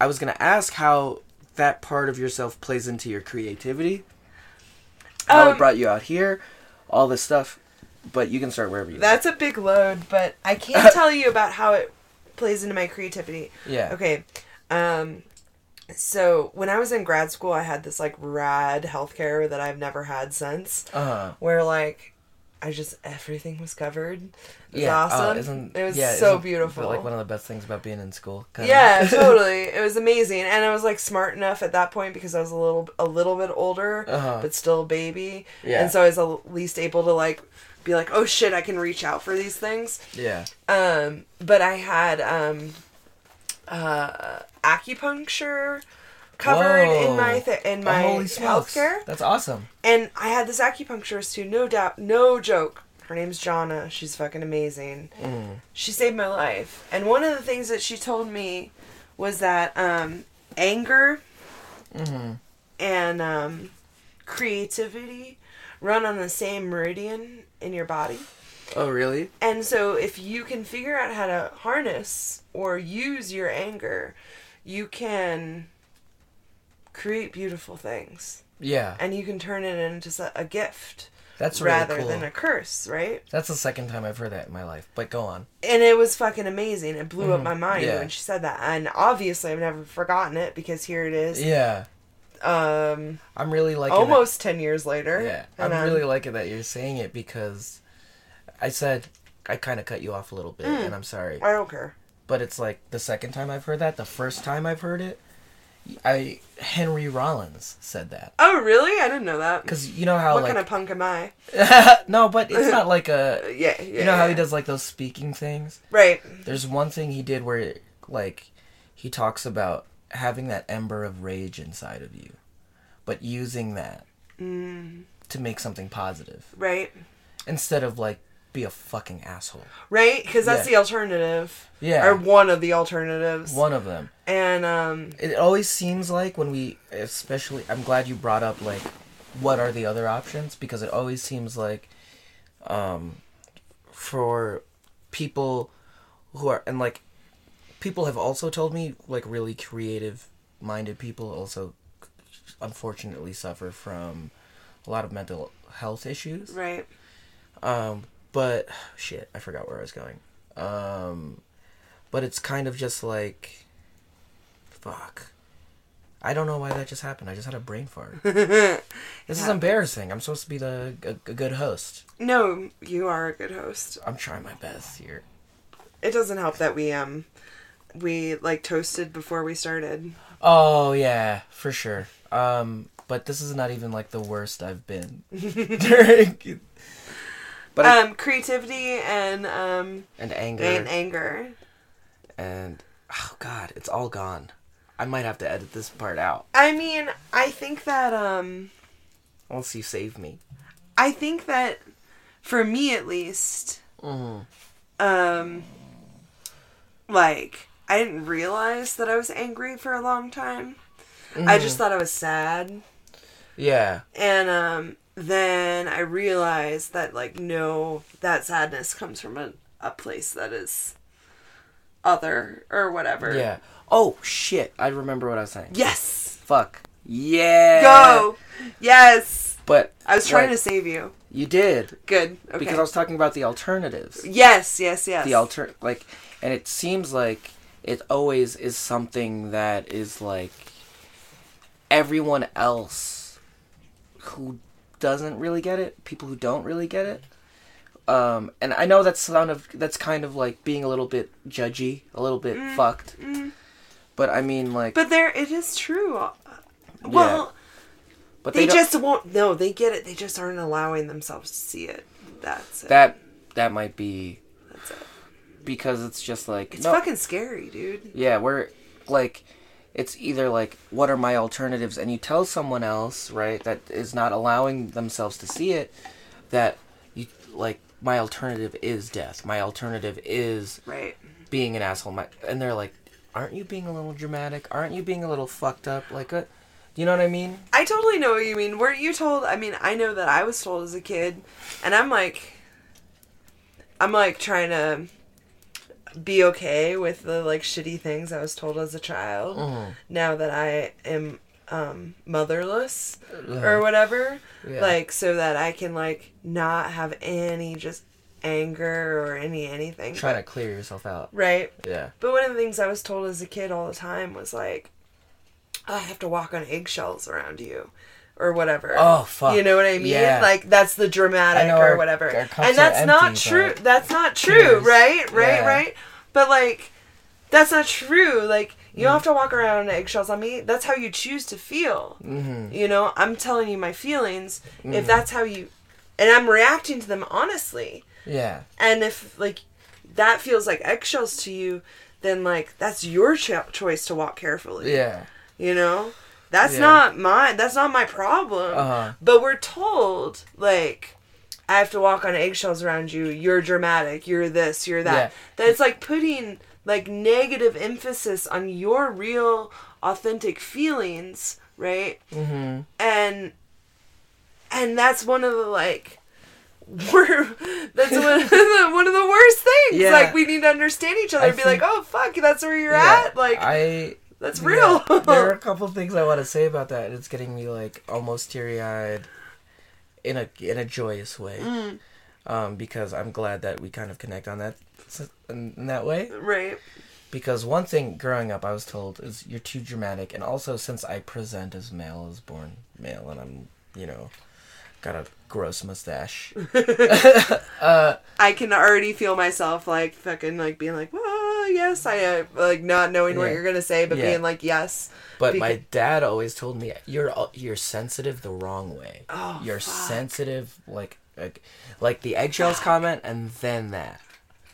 I was going to ask how that part of yourself plays into your creativity. How it brought you out here, all this stuff, but you can start wherever you want. That's a big load, but I can't tell you about how it plays into my creativity. Yeah. Okay. So when I was in grad school, I had this like rad healthcare that I've never had since, where like I just, everything was covered. It was awesome. It was so beautiful. Like one of the best things about being in school. Totally. It was amazing. And I was like smart enough at that point because I was a little bit older, but still a baby. Yeah. And so I was at least able to like be like, oh shit, I can reach out for these things. Yeah. But I had, acupuncture covered in my healthcare. That's awesome. And I had this acupuncturist who, no doubt, no joke, her name's Jonna. She's fucking amazing. She saved my life. And one of the things that she told me was that anger and creativity run on the same meridian in your body. Oh, really? And so if you can figure out how to harness or use your anger, you can create beautiful things. Yeah. And you can turn it into a gift. That's really rather cool. than a curse, right? That's the second time I've heard that in my life, but go on. And it was fucking amazing. It blew up my mind when she said that. And obviously I've never forgotten it because here it is. Yeah. I'm really liking almost that. 10 years later. Yeah, and I'm really liking that you're saying it, because I said I kind of cut you off a little bit, and I'm sorry. I don't care. But it's like the second time I've heard that, the first time I've heard it, Henry Rollins said that. Oh, really? I didn't know that. Because you know how, what like... What kind of punk am I? No, but it's not like a... yeah, you know how he does, like, those speaking things? Right. There's one thing he did where, like, he talks about having that ember of rage inside of you, but using that to make something positive. Right. Instead of, like, be a fucking asshole. Right? Because that's the alternative. Yeah. Or one of the alternatives. One of them. And, it always seems like when we, especially, I'm glad you brought up, like, what are the other options? Because it always seems like, for people who are, and, like, people have also told me, like, really creative-minded people also, unfortunately, suffer from a lot of mental health issues. Right. But, shit, I forgot where I was going. But it's kind of just like, fuck. I don't know why that just happened. I just had a brain fart. This is embarrassing. I'm supposed to be a good host. No, you are a good host. I'm trying my best here. It doesn't help that we like toasted before we started. Oh, yeah, for sure. But this is not even like the worst I've been during... But creativity and anger. And anger. And, oh God, it's all gone. I might have to edit this part out. I mean, I think that, Unless you save me. I think that, for me at least, like, I didn't realize that I was angry for a long time. Mm. I just thought I was sad. Yeah. And, then I realized that, like, no, that sadness comes from a place that is other or whatever. Yeah. Oh, shit. I remember what I was saying. Yes. Fuck. Yeah. Go. Yes. But I was trying to save you. You did. Good. Okay. Because I was talking about the alternatives. Yes, yes, yes. Like, and it seems like it always is something that is, like, everyone else who doesn't really get it, people who don't really get it, and I know that's kind of like being a little bit judgy, a little bit fucked, but I mean, like, but there, it is true. Well, but they just won't. No, they get it. They just aren't allowing themselves to see it. That's it. That might be. That's it. Because it's just like it's fucking scary, dude. Yeah, we're like. It's either like, what are my alternatives? And you tell someone else, right, that is not allowing themselves to see it, that you like, my alternative is death. My alternative is being an asshole. And they're like, aren't you being a little dramatic? Aren't you being a little fucked up? Like, you know what I mean? I totally know what you mean. Weren't you told? I mean, I know that I was told as a kid, and I'm like trying to be okay with the, like, shitty things I was told as a child. Mm. Now that I am motherless or whatever, like, so that I can, like, not have any just anger or anything. Trying to clear yourself out. Right. Yeah. But one of the things I was told as a kid all the time was, like, I have to walk on eggshells around you. Or whatever. Oh, fuck. You know what I mean? Yeah. Like, that's the dramatic or whatever. And that's not true. That's not true, right? Right? But, like, that's not true. Like, you don't have to walk around on eggshells on me. That's how you choose to feel. Mm-hmm. You know? I'm telling you my feelings. Mm-hmm. If that's how you... And I'm reacting to them honestly. Yeah. And if, like, that feels like eggshells to you, then, like, that's your choice to walk carefully. Yeah. You know? That's not mine. That's not my problem. Uh-huh. But we're told, like, I have to walk on eggshells around you. You're dramatic. You're this. You're that. Yeah. That it's like putting, like, negative emphasis on your real, authentic feelings, right? Mm-hmm. And that's one of the, like, that's one of the worst things. Yeah. Like, we need to understand each other and be like, oh, fuck, that's where you're at. Like, that's real. Yeah, there are a couple things I want to say about that. It's getting me, like, almost teary-eyed in a joyous way. Mm. Because I'm glad that we kind of connect on that in that way. Right. Because one thing growing up I was told is you're too dramatic, and also since I present as male, as born male, and I'm, you know, got a gross mustache. I can already feel myself like fucking like being like, well, yes, I am, like not knowing what you're gonna say, but being like, yes. But my dad always told me you're sensitive the wrong way. Oh, you're sensitive like the eggshells comment, and then that.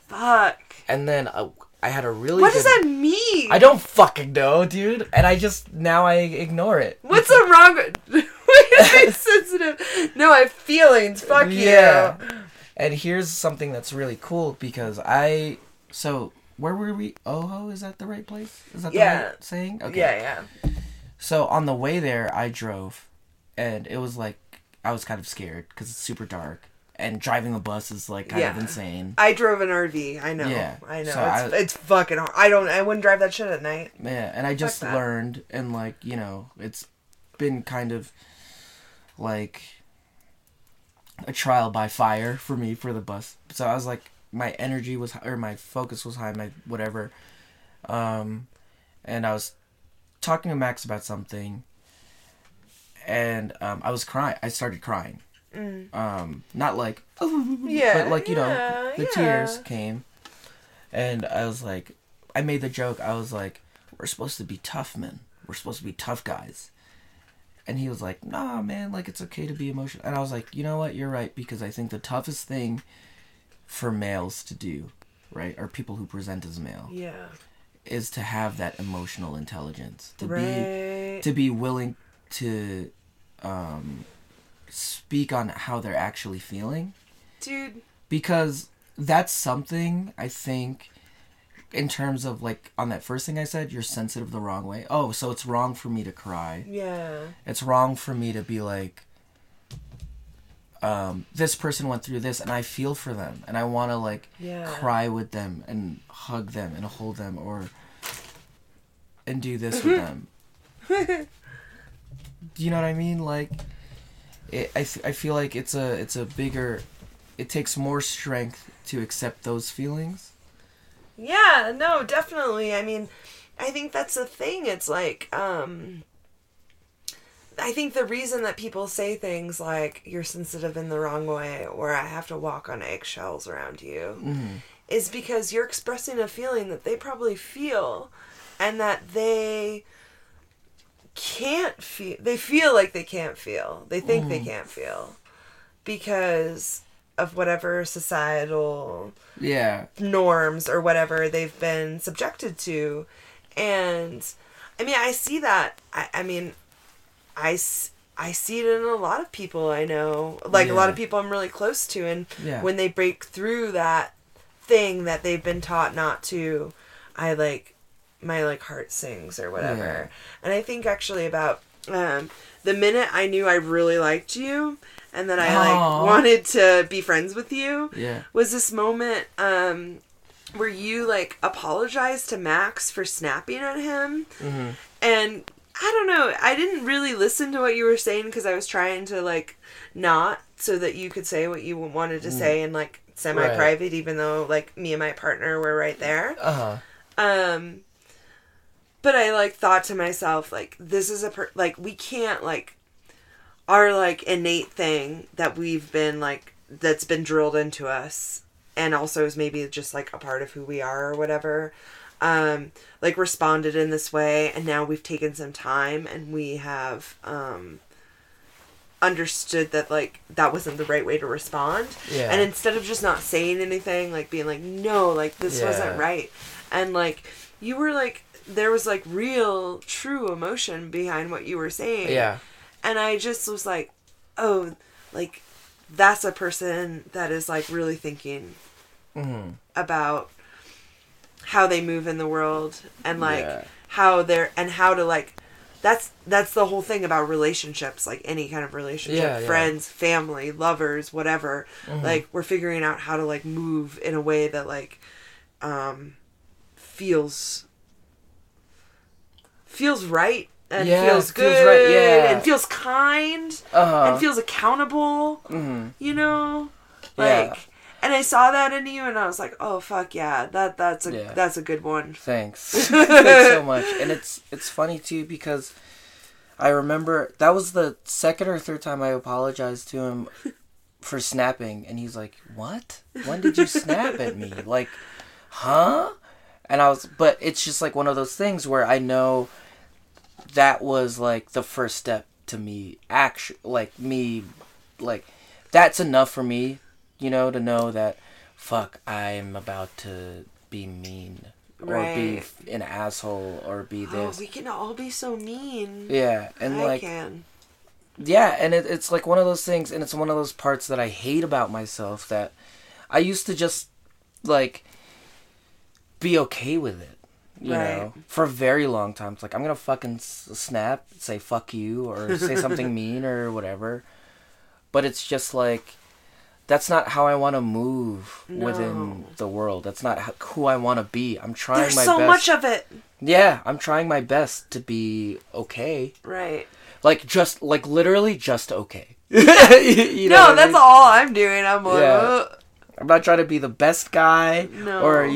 Fuck. And then I had a really. What does that mean? I don't fucking know, dude. And I just now I ignore it. What's the wrong? Sensitive. No, I have feelings. Fuck yeah. You. And here's something that's really cool because so where were we? Oho, is that the right place? Is that the right saying? Okay. Yeah, yeah. So on the way there, I drove, and it was like I was kind of scared because it's super dark. And driving the bus is, like, kind of insane. I drove an RV. I know. Yeah. I know. So it's fucking hard. I wouldn't drive that shit at night. Yeah, and I just learned, and, like, you know, it's been kind of, like, a trial by fire for me for the bus. So I was, like, my energy was, or my focus was high, my whatever. And I was talking to Max about something, and I was crying. I started crying. Mm. Not like, but like, you know, the tears came, and I was like, I made the joke. I was like, we're supposed to be tough men. We're supposed to be tough guys. And he was like, nah, man, like, it's okay to be emotional. And I was like, you know what? You're right. Because I think the toughest thing for males to do, right, or people who present as male, is to have that emotional intelligence, to be willing to, speak on how they're actually feeling, dude, because that's something I think in terms of, like, on that first thing I said, you're sensitive the wrong way. Oh, so it's wrong for me to cry. Yeah, it's wrong for me to be like, this person went through this and I feel for them and I want to, like, cry with them and hug them and hold them and do this with them. Do you know what I mean? Like, I feel like it's a bigger, it takes more strength to accept those feelings. Yeah, no, definitely. I mean, I think that's the thing. It's like, I think the reason that people say things like, you're sensitive in the wrong way, or I have to walk on eggshells around you, is because you're expressing a feeling that they probably feel, and that they can't feel. They feel like they can't feel. They think they can't feel because of whatever societal norms or whatever they've been subjected to. And I mean, I see that. I see it in a lot of people I know, like a lot of people I'm really close to. And when they break through that thing that they've been taught not to, my heart sings or whatever. And I think actually about the minute I knew I really liked you and that I wanted to be friends with you was this moment where you apologized to Max for snapping at him. Mm-hmm. And I don't know, I didn't really listen to what you were saying because I was trying to not, so that you could say what you wanted to say and semi-private, even though me and my partner were right there. Uh-huh. But I thought to myself, this is we can't our innate thing that we've been that's been drilled into us, and also is maybe just a part of who we are or whatever, responded in this way, and now we've taken some time and we have understood that that wasn't the right way to respond. Yeah. And instead of just not saying anything, being no, this wasn't right, and you were there was real true emotion behind what you were saying. Yeah. And I just was that's a person that is really thinking about how they move in the world, and how they're, and how to that's the whole thing about relationships, any kind of relationship, friends, family, lovers, whatever. We're figuring out how to move in a way that feels right, and feels good, and feels kind, and feels accountable, you know? And I saw that in you, and I was like, "Oh fuck yeah, that's a good one." Thanks, thanks so much. And it's funny too because I remember that was the second or third time I apologized to him for snapping, and he's like, "What? When did you snap at me? Like, huh?" And I was, but it's just like one of those things where I know that was like the first step to me, that's enough for me. You know, to know that, fuck, I'm about to be mean. Right. Or be an asshole or be this. Oh, we can all be so mean. Yeah. And I can. Yeah, and it's like one of those things, and it's one of those parts that I hate about myself that I used to just, like, be okay with it. You know, for a very long time. It's like, I'm going to fucking snap, say fuck you, or say something mean or whatever. But it's just like... That's not how I want to move within the world. That's not who I want to be. I'm trying my best. There's so much of it. Yeah, I'm trying my best to be okay. Right. Like literally just okay. You know that's all I'm doing. I'm like, I'm not trying to be the best guy or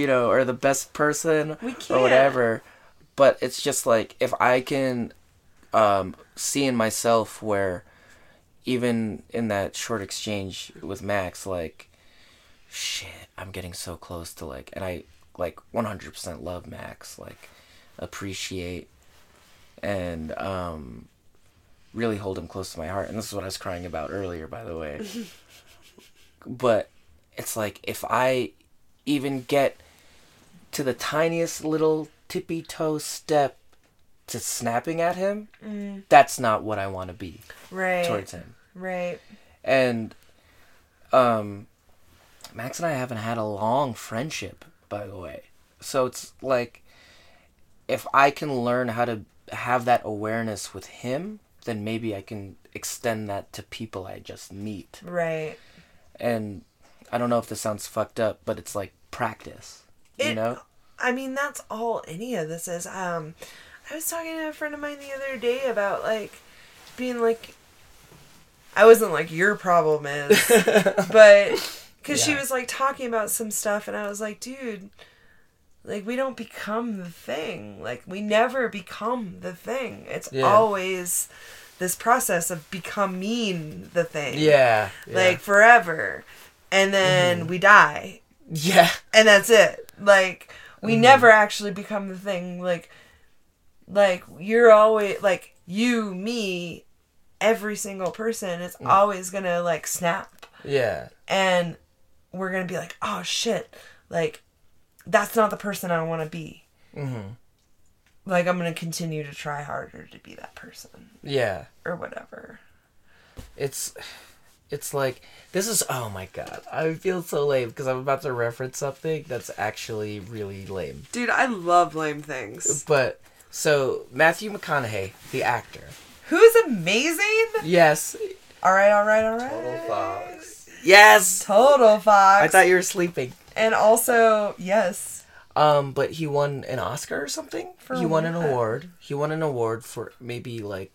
the best person or whatever. But it's just like, if I can see in myself where... Even in that short exchange with Max, like, shit, I'm getting so close to, like... And I, 100% love Max, appreciate and really hold him close to my heart. And this is what I was crying about earlier, by the way. But it's like, if I even get to the tiniest little tippy-toe step to snapping at him, that's not what I want to be towards him. Right. And Max and I haven't had a long friendship, by the way. So it's like, if I can learn how to have that awareness with him, then maybe I can extend that to people I just meet. Right. And I don't know if this sounds fucked up, but it's like practice, you know? I mean, that's all any of this is. I was talking to a friend of mine the other day about, being I wasn't your problem is, but, because she was, talking about some stuff, and I was like, dude, we don't become the thing. We never become the thing. It's always this process of becoming the thing. Yeah. Forever. And then we die. Yeah. And that's it. We never actually become the thing, you're always, you, me, every single person is always gonna, snap. Yeah. And we're gonna be like, oh, shit. That's not the person I want to be. Mm-hmm. I'm gonna continue to try harder to be that person. Yeah. Or whatever. It's like, this is, oh my God. I feel so lame because I'm about to reference something that's actually really lame. Dude, I love lame things. But... So, Matthew McConaughey, the actor. Who's amazing? Yes. All right. Total Fox. Yes. Total Fox. I thought you were sleeping. And also, yes. But he won an Oscar or something? He won an award. He won an award for maybe, the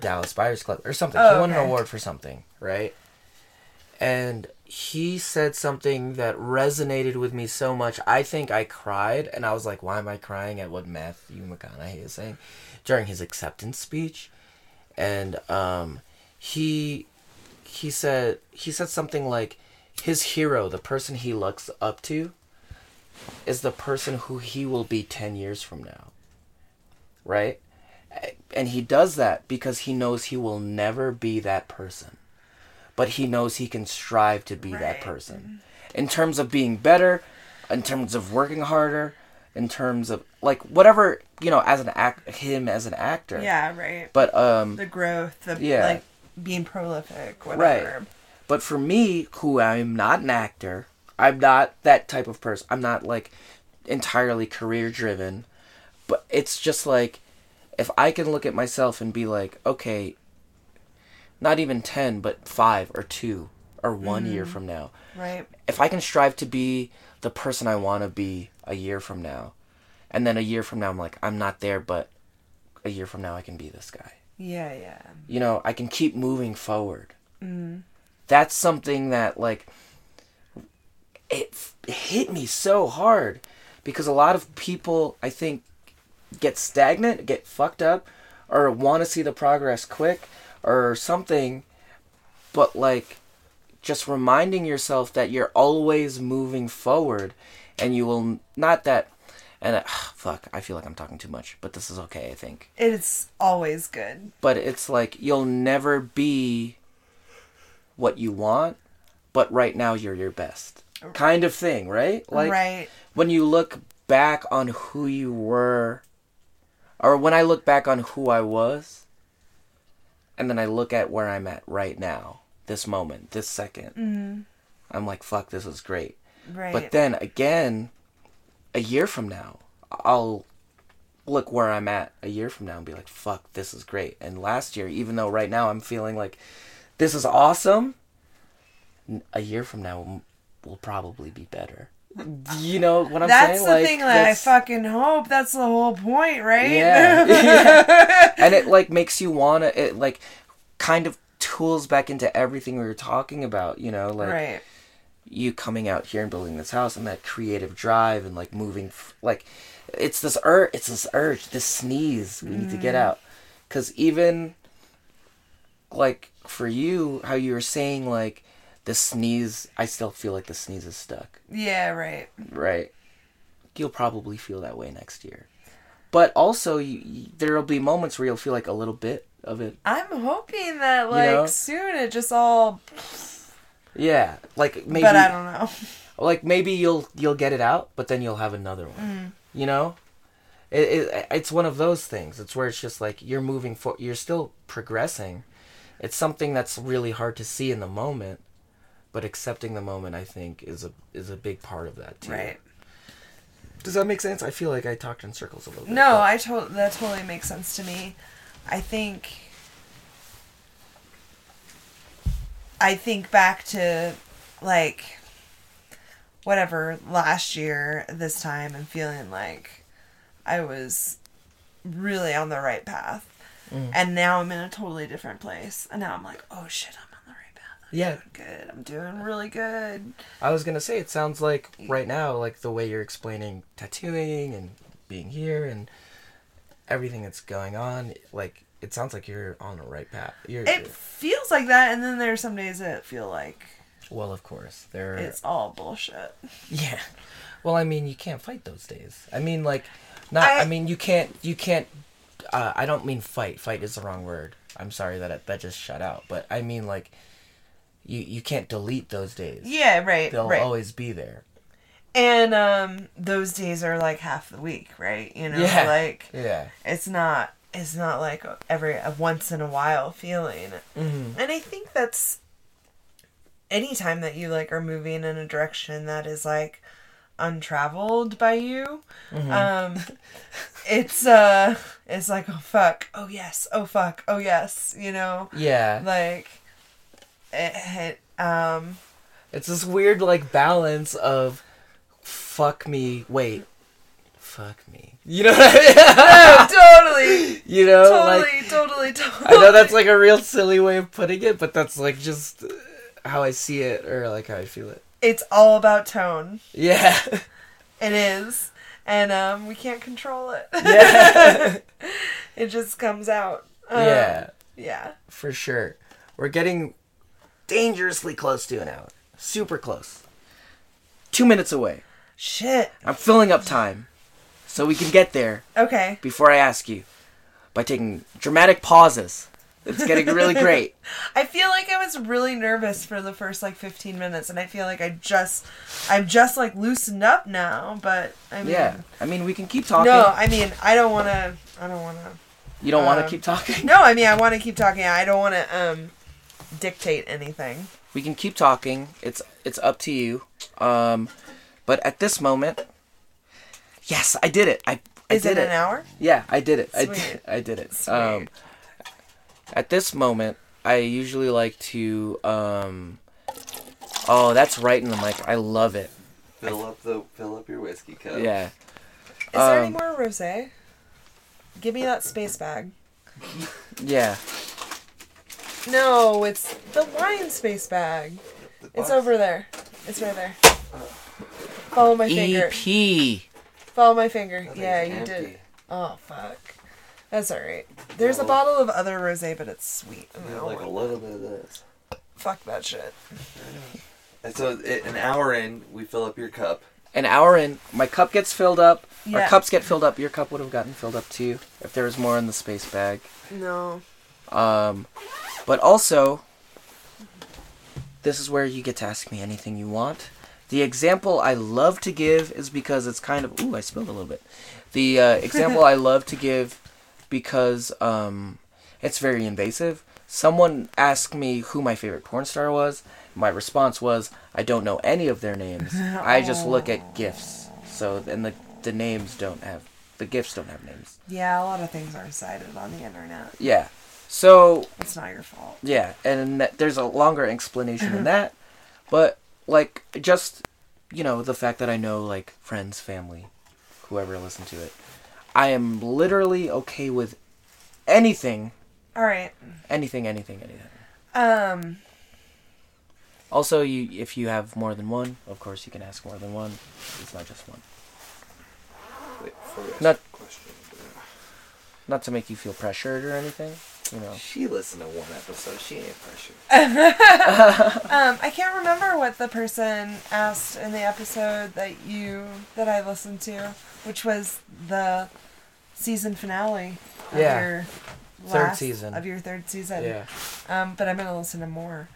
Dallas Buyers Club or something. Oh, he won an award for something, right? And... He said something that resonated with me so much. I think I cried, and I was like, why am I crying at what Matthew McConaughey is saying during his acceptance speech? And he said something like, his hero, the person he looks up to, is the person who he will be 10 years from now. Right? And he does that because he knows he will never be that person. But he knows he can strive to be that person. In terms of being better, in terms of working harder, in terms of, whatever, as him as an actor. Yeah, right. But, the growth, being prolific, whatever. Right. But for me, who I'm not an actor, I'm not that type of person. I'm not, entirely career-driven. But it's just, if I can look at myself and be like, okay... Not even 10, but 5 or 2 or 1 year from now. Right. If I can strive to be the person I want to be a year from now, and then a year from now I'm like, I'm not there, but a year from now I can be this guy. Yeah, yeah. You know, I can keep moving forward. Mm. That's something that, it hit me so hard because a lot of people, I think, get stagnant, get fucked up, or want to see the progress quick or something, but like just reminding yourself that you're always moving forward and you will not that. And fuck, I feel like I'm talking too much, but this is okay, I think. It's always good. But it's like, you'll never be what you want, but right now you're your best. Kind of thing, right? Like, right. When you look back on who you were, or when I look back on who I was, and then I look at where I'm at right now, this moment, this second, I'm like, fuck, this is great. Right. But then again, a year from now, I'll look where I'm at a year from now and be like, fuck, this is great. And last year, even though right now I'm feeling like this is awesome, a year from now will probably be better. You know what I'm saying? That's the thing that I fucking hope. That's the whole point, right? Yeah. Yeah. And it like makes you want to, it like kind of tools back into everything we were talking about, you know, like. Right. You coming out here and building this house and that creative drive and like moving, like it's this urge, this sneeze we need to get out. Cause even like for you, how you were saying like the sneeze, I still feel like the sneeze is stuck. Yeah. Right. Right. You'll probably feel that way next year, but also there'll be moments where you'll feel like a little bit of it. I'm hoping that like soon it just all. Yeah, like maybe. But I don't know. Like maybe you'll get it out, but then you'll have another one. You know, it's one of those things. It's where it's just like you're moving forward. You're still progressing. It's something that's really hard to see in the moment, but accepting the moment, I think, is a big part of that too. Right. Does that make sense? I feel like I talked in circles a little bit. No, that totally makes sense to me. I think back to, like, whatever, last year, this time, and feeling like I was really on the right path. And now I'm in a totally different place. And now I'm like, oh, shit, I'm on the right path. I'm doing good. I'm doing really good. I was going to say, it sounds like right now, like, the way you're explaining tattooing and being here and everything that's going on, like, it sounds like you're on the right path. It feels like that, and then there are some days that feel like... Well, of course. It's all bullshit. Yeah. Well, I mean, you can't fight those days. I mean, like... You can't... I don't mean fight. Fight is the wrong word. I'm sorry that just shut out. But I mean, like, you can't delete those days. Yeah, right. They'll always be there. And those days are, like, half the week, right? You know, yeah. Like... Yeah. It's not like a once in a while feeling. And I think that's any time that you like are moving in a direction that is like untraveled by you. It's like, oh fuck. Oh yes. Oh fuck. Oh yes. You know? Yeah. Like it it's this weird like balance of fuck me. Wait. Fuck me. You know what I mean? No, totally. You know? Totally. I know that's like a real silly way of putting it, but that's like just how I see it or like how I feel it. It's all about tone. Yeah. It is. And we can't control it. Yeah. It just comes out. Yeah. Yeah. For sure. We're getting dangerously close to an hour. Super close. 2 minutes away. Shit. I'm filling up time. So we can get there. Okay. Before I ask you. By taking dramatic pauses. It's getting really great. I feel like I was really nervous for the first like 15 minutes. And I feel like I'm just like loosened up now. But I mean. Yeah. I mean, we can keep talking. No, I mean, I don't want to. You don't want to keep talking? No, I mean, I want to keep talking. I don't want to dictate anything. We can keep talking. It's up to you. But at this moment. Yes, I did it. Is it an hour? Yeah, I did it. Sweet. I did it. Sweet. At this moment, I usually like to... oh, that's right in the mic. I love it. Fill up your whiskey cup. Yeah. Is there any more rosé? Give me that space bag. Yeah. No, it's the wine space bag. It's over there. It's right there. Follow my finger. EP. Follow my finger. Yeah, you empty. Did. Oh, fuck. That's all right. There's a bottle of other rosé, but it's sweet. Yeah, like a little bit of this. Fuck that shit. And so an hour in, we fill up your cup. An hour in, my cup gets filled up. Yeah. Our cups get filled up. Your cup would have gotten filled up too if there was more in the space bag. No. But also, this is where you get to ask me anything you want. The example I love to give is because it's kind of... Ooh, I spilled a little bit. The example I love to give because it's very invasive. Someone asked me who my favorite porn star was. My response was, I don't know any of their names. I just look at GIFs. So, and the names don't have... The GIFs don't have names. Yeah, a lot of things are cited on the internet. Yeah. So... It's not your fault. Yeah, and there's a longer explanation than that. But... Like, just, you know, the fact that I know, like, friends, family, whoever listened to it. I am literally okay with anything. All right. Anything. Also, if you have more than one, of course you can ask more than one. It's not just one. Wait, before we ask a question. Not to make you feel pressured or anything. You know. She listened to one episode. She ain't pressured. I can't remember what the person asked in the episode that I listened to, which was the season finale of your third season. Yeah. But I'm gonna listen to more.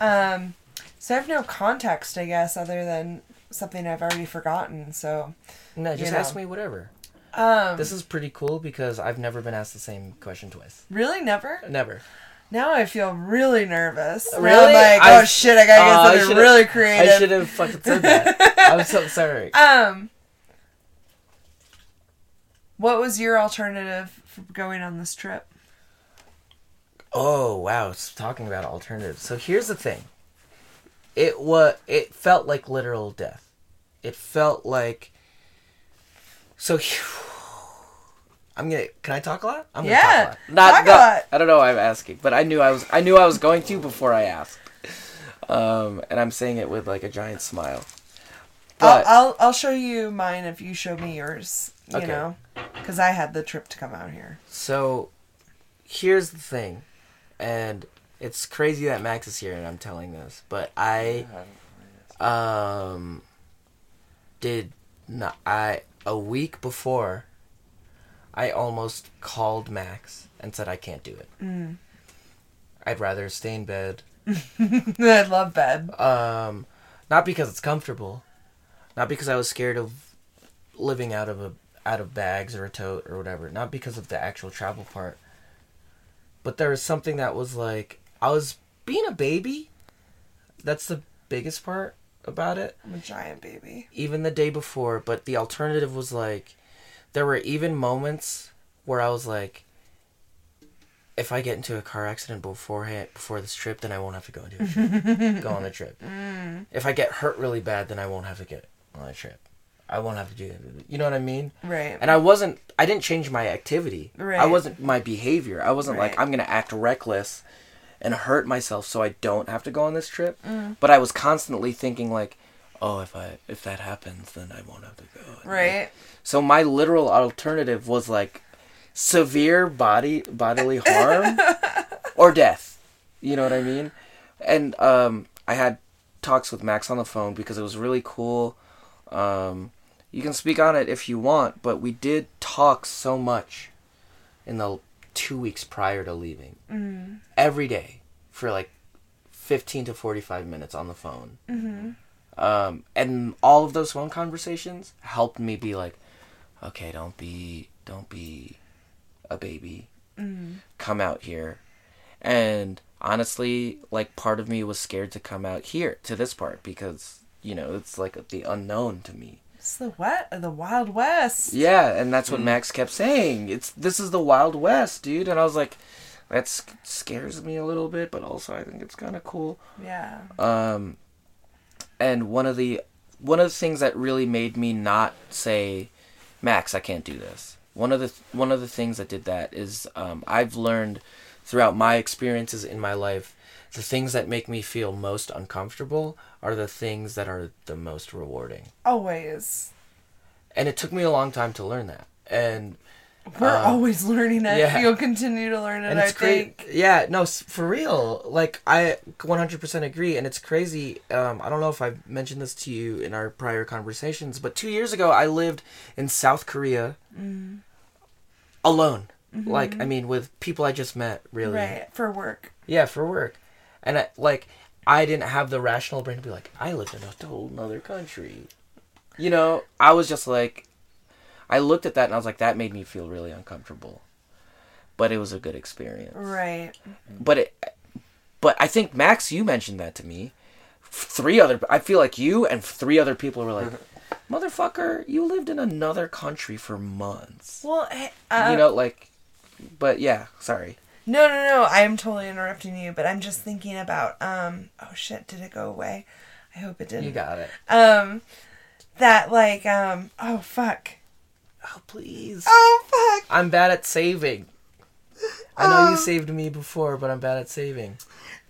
So I have no context, I guess, other than something I've already forgotten. So no, just ask me whatever. This is pretty cool because I've never been asked the same question twice. Really? Never? Never. Now I feel really nervous. Really? Now I'm like, oh shit, I gotta get something really creative. I should have fucking said that. I'm so sorry. What was your alternative for going on this trip? Oh, wow. It's talking about alternatives. So here's the thing. It felt like literal death. It felt like... So, can I talk a lot? I'm gonna talk a lot. Not a lot. I don't know why I'm asking, but I knew I was going to before I asked. And I'm saying it with like a giant smile. But, I'll show you mine if you show me yours, you know, because I had the trip to come out here. So, here's the thing, and it's crazy that Max is here and I'm telling this, but a week before, I almost called Max and said, I can't do it. Mm. I'd rather stay in bed. I love bed. Not because it's comfortable. Not because I was scared of living out of bags or a tote or whatever. Not because of the actual travel part. But there was something that was like, I was being a baby. That's the biggest part about it. I'm a giant baby. Even the day before, but the alternative was like, there were even moments where I was like, if I get into a car accident before this trip, then I won't have to go on the trip. Mm. If I get hurt really bad, then I won't have to get on a trip. I won't have to do that. You know what I mean? Right. And I didn't change my activity. Right. I wasn't my behavior. I wasn't like, I'm going to act reckless and hurt myself so I don't have to go on this trip. Mm. But I was constantly thinking like, oh, if that happens, then I won't have to go. And right. So my literal alternative was like severe bodily harm or death. You know what I mean? And I had talks with Max on the phone because it was really cool. You can speak on it if you want, but we did talk so much in the 2 weeks prior to leaving. Mm-hmm. Every day for like 15 to 45 minutes on the phone. Mm-hmm. And all of those phone conversations helped me be like, okay, don't be a baby. Mm-hmm. Come out here. And honestly, like, part of me was scared to come out here to this part because, you know, it's like the unknown to me. It's the Wild West. Yeah, and that's what Max kept saying. This is the Wild West, dude. And I was like, that scares me a little bit, but also I think it's kind of cool. Yeah. And one of the things that really made me not say, Max, I can't do this. One of the things that did that is I've learned Throughout my experiences in my life, the things that make me feel most uncomfortable are the things that are the most rewarding. Always. And it took me a long time to learn that. And we're always learning it. Yeah. You'll continue to learn it, and it's I think. Yeah, no, for real. Like, I 100% agree, and it's crazy. I don't know if I've mentioned this to you in our prior conversations, but 2 years ago, I lived in South Korea alone. Mm-hmm. Like, I mean, with people I just met, really. Right, for work. Yeah, for work. And, I didn't have the rational brain to be like, I lived in a whole other country. You know, I was just like... I looked at that and I was like, that made me feel really uncomfortable. But it was a good experience. Right. But I think, Max, you mentioned that to me. I feel like you and three other people were like, motherfucker, you lived in another country for months. Well, but yeah, sorry. No, I'm totally interrupting you, but I'm just thinking about, oh shit, did it go away? I hope it didn't. You got it. Oh fuck. Oh, please. Oh, fuck. I'm bad at saving. I know you saved me before, but I'm bad at saving.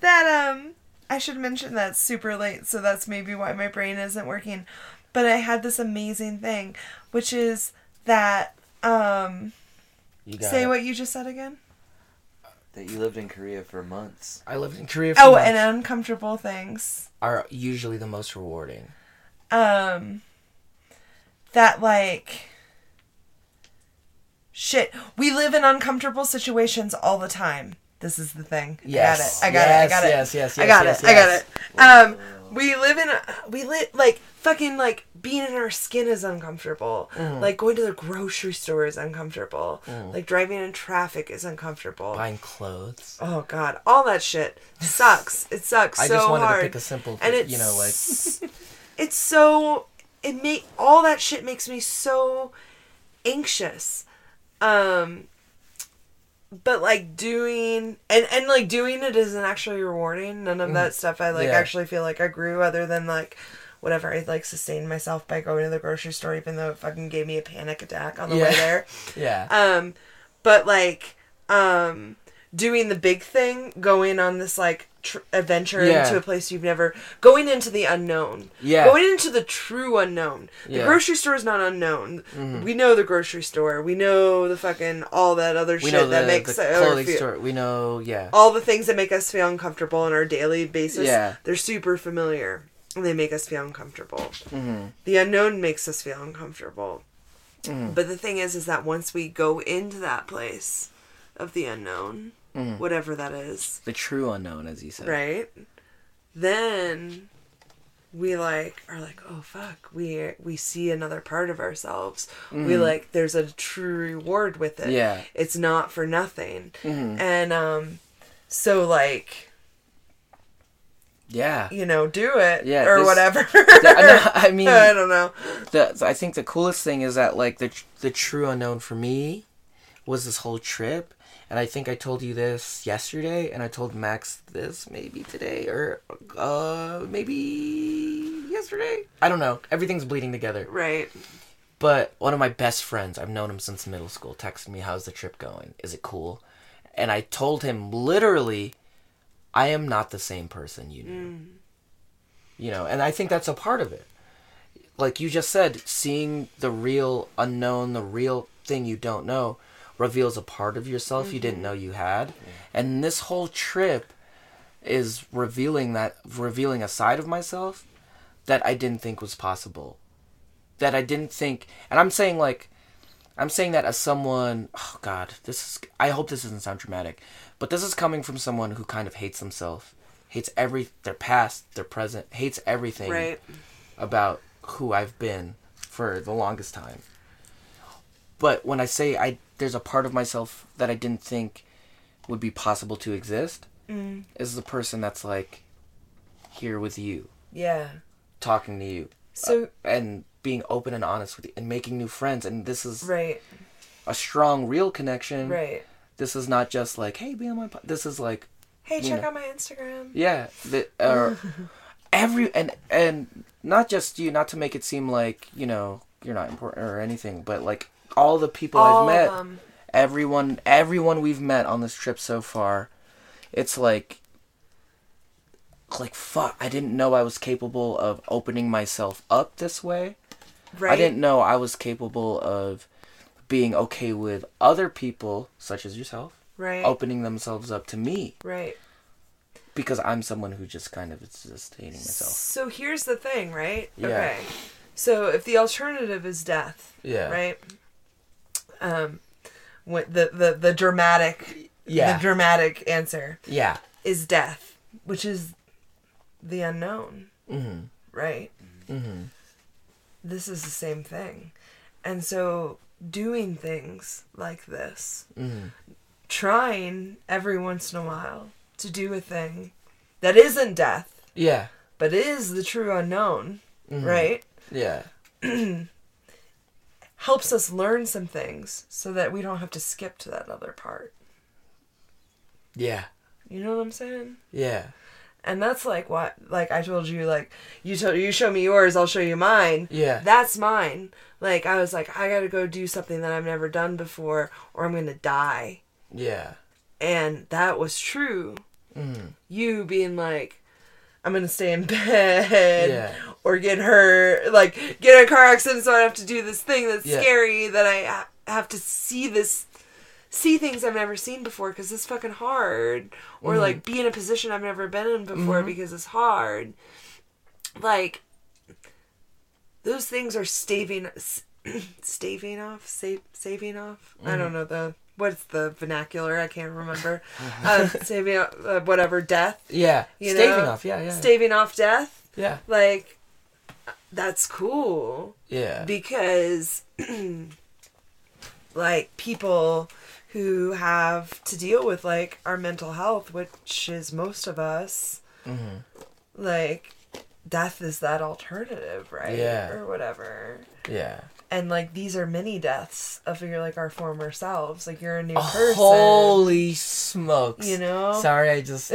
That, I should mention that's super late, so that's maybe why my brain isn't working. But I had this amazing thing, which is that, what you just said again? That you lived in Korea for months. I lived in Korea for months. Oh, and uncomfortable things are usually the most rewarding. Shit, we live in uncomfortable situations all the time. This is the thing. Yes. I got it. Yes. We live, being in our skin is uncomfortable. Mm. Like, going to the grocery store is uncomfortable. Mm. Like, driving in traffic is uncomfortable. Buying clothes. Oh, God. All that shit sucks. It sucks so hard. I just wanted to pick a simple, all that shit makes me so anxious. But doing it isn't actually rewarding. None of that stuff actually feel like I grew, other than whatever I sustained myself by going to the grocery store, even though it fucking gave me a panic attack on the way there. Yeah. Doing the big thing, going on this adventure into a place you've never, going into the unknown, going into the true unknown. The grocery store is not unknown. Mm-hmm. We know the grocery store. We know the fucking all that other shit that makes the clothing store. We know all the things that make us feel uncomfortable on our daily basis. Yeah. They're super familiar and they make us feel uncomfortable. Mm-hmm. The unknown makes us feel uncomfortable. Mm-hmm. But the thing is that once we go into that place of the unknown, whatever that is. The true unknown, as you said. Right? Then we are oh fuck, we see another part of ourselves. Mm-hmm. We there's a true reward with it. Yeah. It's not for nothing. Mm-hmm. And yeah. Do it or whatever. I don't know. I think the coolest thing is that the true unknown for me was this whole trip. And I think I told you this yesterday, and I told Max this maybe today, or maybe yesterday. I don't know. Everything's bleeding together. Right. But one of my best friends, I've known him since middle school, texted me, how's the trip going? Is it cool? And I told him literally, I am not the same person you knew. Mm. And I think that's a part of it. Like you just said, seeing the real unknown, the real thing you don't know, reveals a part of yourself you didn't know you had. And this whole trip is revealing a side of myself that I didn't think was possible. That I didn't think, and I'm saying that as someone, oh God, I hope this doesn't sound dramatic, but this is coming from someone who kind of hates themselves, hates their past, their present, hates everything about who I've been for the longest time. But when I say there's a part of myself that I didn't think would be possible to exist, is the person that's here with you. Yeah. Talking to you. So and being open and honest with you and making new friends. And this is a strong, real connection. Right. This is not just hey, be on my podcast. This is hey, check out my Instagram. Yeah. And not just you, not to make it seem you're not important or anything, but all the people I've met, everyone we've met on this trip so far it's like fuck, I didn't know I was capable of opening myself up this way. Right. I didn't know I was capable of being okay with other people, such as yourself, right, opening themselves up to me. Right. Because I'm someone who just kind of is just hating myself. So here's the thing, right? Yeah. Okay. So if the alternative is death, yeah, right? The dramatic, yeah, the dramatic answer, yeah, is death, which is the unknown, mm-hmm, right? Mm-hmm. This is the same thing, and so doing things like this, mm-hmm, trying every once in a while to do a thing that isn't death, yeah, but is the true unknown, mm-hmm, right? Yeah. Helps us learn some things so that we don't have to skip to that other part. Yeah. You know what I'm saying? Yeah. And that's like what, like I told you, like you show me yours, I'll show you mine. Yeah. That's mine. Like I was like, I got to go do something that I've never done before or I'm going to die. Yeah. And that was true. Mm. You being like, I'm going to stay in bed, yeah, or get hurt, like get in a car accident so I have to do this thing that's, yeah, scary, that I have to see things I've never seen before because it's fucking hard, or, mm-hmm, like be in a position I've never been in before, mm-hmm, because it's hard. Like those things are staving off. Mm-hmm. I don't know what's the vernacular? I can't remember. Saving off, whatever, death. Yeah. Staving off, yeah. Staving off death. Yeah. Like, that's cool. Yeah. Because, like, people who have to deal with, like, our mental health, which is most of us, mm-hmm, like, death is that alternative, right? Yeah. Or whatever. Yeah. And, like, these are mini deaths of, your like, our former selves. Like, you're a new person. Holy smokes. You know? Sorry, I just...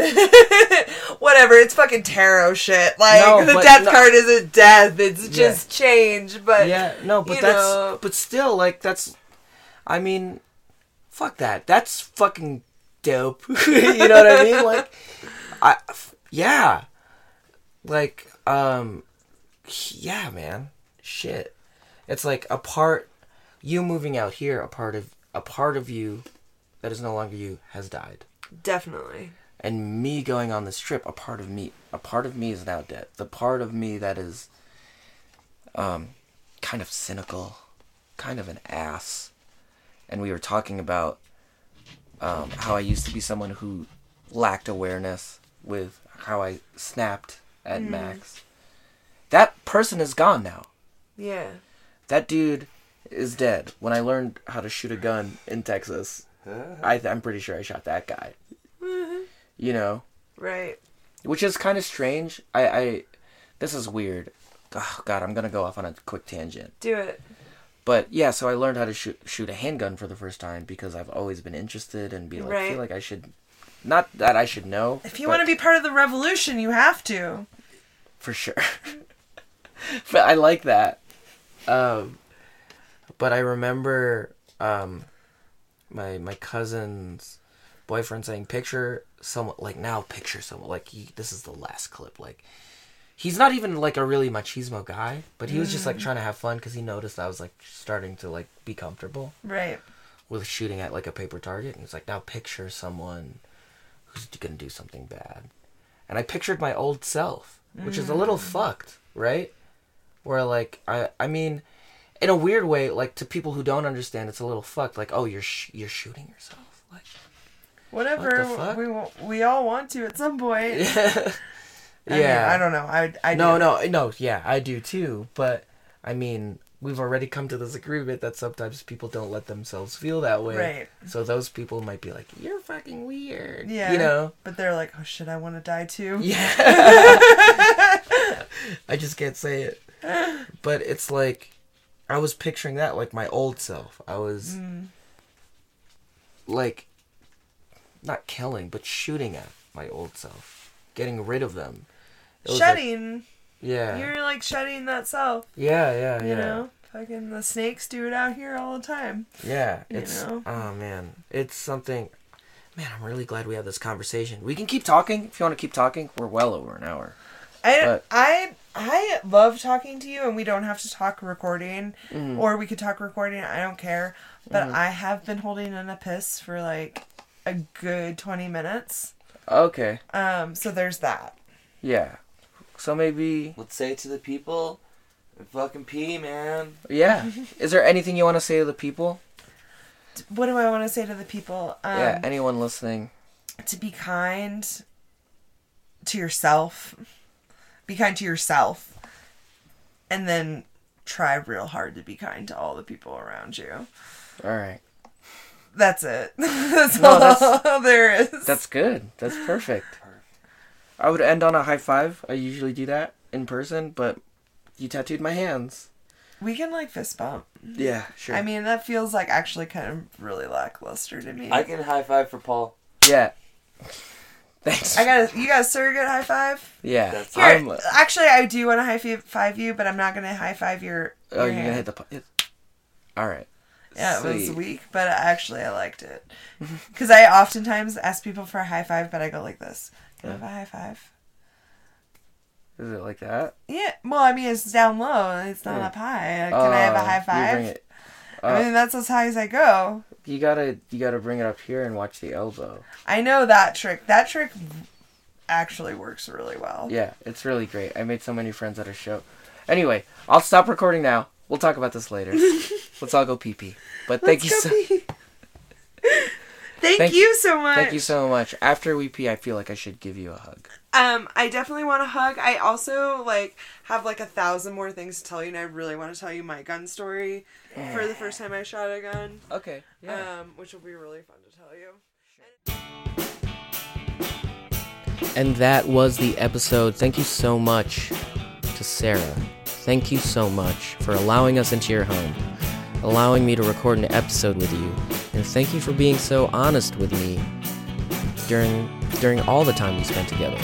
Whatever, it's fucking tarot shit. Like, the death card isn't death. It's just, yeah, change, but... Yeah, no, but that's... Know. But still, like, that's... I mean, fuck that. That's fucking dope. You know what I mean? Like, yeah. Like, yeah, man. Shit. It's like a part, you moving out here, a part of you that is no longer you has died. Definitely. And me going on this trip, a part of me is now dead. The part of me that is, kind of cynical, kind of an ass. And we were talking about, how I used to be someone who lacked awareness with how I snapped at Max. That person is gone now. Yeah. That dude is dead. When I learned how to shoot a gun in Texas, I'm pretty sure I shot that guy. Mm-hmm. You know? Right. Which is kind of strange. This is weird. Oh, God, I'm going to go off on a quick tangent. Do it. But, yeah, so I learned how to shoot a handgun for the first time because I've always been interested and be like, right, feel like I should... Not that I should know. If you want to be part of the revolution, you have to. For sure. But I like that. But I remember, my cousin's boyfriend saying, picture someone, this is the last clip, like, he's not even, like, a really machismo guy, but he was just, like, trying to have fun, because he noticed I was, like, starting to, like, be comfortable. Right. With shooting at, like, a paper target, and he's like, now picture someone who's gonna do something bad. And I pictured my old self, which is a little fucked, right? Where, like, I mean, in a weird way, like, to people who don't understand, it's a little fucked. Like, oh, you're shooting yourself. Like, whatever. What we all want to at some point. Yeah. I mean, I don't know. I do. Yeah, I do too. But I mean, we've already come to this agreement that sometimes people don't let themselves feel that way. Right. So those people might be like, "You're fucking weird." Yeah. You know. But they're like, "Oh shit, I want to die too." Yeah. I just can't say it. But it's like, I was picturing that, like, my old self. I was, like, not killing, but shooting at my old self. Getting rid of them. Shedding. Like, yeah. You're, like, shedding that self. Yeah. You know? Fucking the snakes do it out here all the time. Yeah. It's, you know? Oh, man. It's something... Man, I'm really glad we had this conversation. We can keep talking if you want to keep talking. We're well over an hour. I love talking to you, and we don't have to talk recording, or we could talk recording. I don't care. But I have been holding in a piss for like a good 20 minutes. Okay. So there's that. Yeah. So maybe let's say to the people, fucking pee, man. Yeah. Is there anything you want to say to the people? What do I want to say to the people? Yeah, anyone listening. To be kind to yourself. Be kind to yourself. And then try real hard to be kind to all the people around you. All right. That's it. That's all there is. That's good. That's perfect. I would end on a high five. I usually do that in person, but you tattooed my hands. We can, like, fist bump. Yeah, sure. I mean, that feels, like, actually kind of really lackluster to me. I can high five for Paul. Yeah. Thanks. You got a surrogate high five? Yeah. That's actually, I do want to high five you, but I'm not going to high five your you're going to hit the... All right. Yeah, sweet. It was weak, but actually I liked it. Because I oftentimes ask people for a high five, but I go like this. Can I have a high five? Is it like that? Yeah. Well, I mean, it's down low. It's not up high. Can I have a high five? You bring it up. I mean, that's as high as I go. You gotta bring it up here and watch the elbow. I know that trick. That trick actually works really well. Yeah, it's really great. I made so many friends at a show. Anyway, I'll stop recording now. We'll talk about this later. Let's all go pee-pee. But thank you so much. Thank you so much. After we pee, I feel like I should give you a hug. I definitely want a hug. I also have 1,000 more things to tell you, and I really want to tell you my gun story for the first time I shot a gun. Okay. Yeah. Which will be really fun to tell you. And that was the episode. Thank you so much to Sarah. Thank you so much for allowing us into your home, allowing me to record an episode with you, and thank you for being so honest with me during all the time we spent together,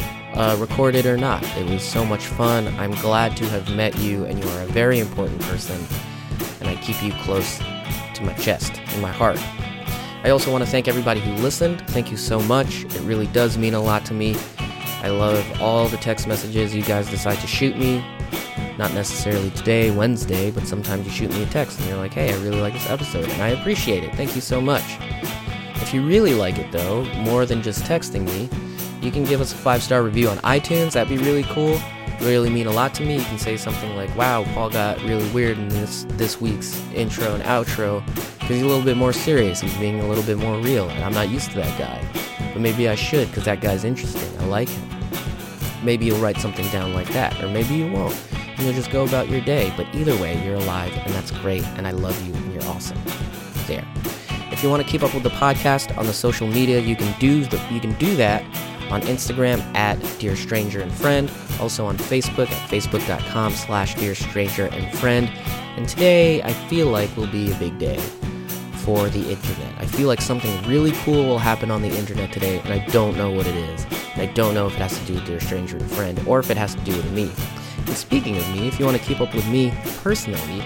recorded or not. It was so much fun. I'm glad to have met you, and you are a very important person, and I keep you close to my chest and my heart. I also want to thank everybody who listened. Thank you so much. It really does mean a lot to me. I love all the text messages you guys decide to shoot me. Not necessarily today, Wednesday, but sometimes you shoot me a text and you're like, hey, I really like this episode, and I appreciate it. Thank you so much. If you really like it, though, more than just texting me, you can give us a 5-star review on iTunes. That'd be really cool. Really mean a lot to me. You can say something like, wow, Paul got really weird in this week's intro and outro because he's a little bit more serious. He's being a little bit more real, and I'm not used to that guy. But maybe I should, because that guy's interesting. I like him. Maybe you'll write something down like that, or maybe you won't. And you'll just go about your day. But either way, you're alive, and that's great, and I love you, and you're awesome. There. If you want to keep up with the podcast on the social media, you can do that on Instagram at Dear Stranger and Friend, also on Facebook at facebook.com/Dear Stranger and Friend. And today, I feel like, will be a big day for the internet. I feel like something really cool will happen on the internet today, and I don't know what it is. And I don't know if it has to do with Dear Stranger and Friend, or if it has to do with me. And speaking of me, if you want to keep up with me personally,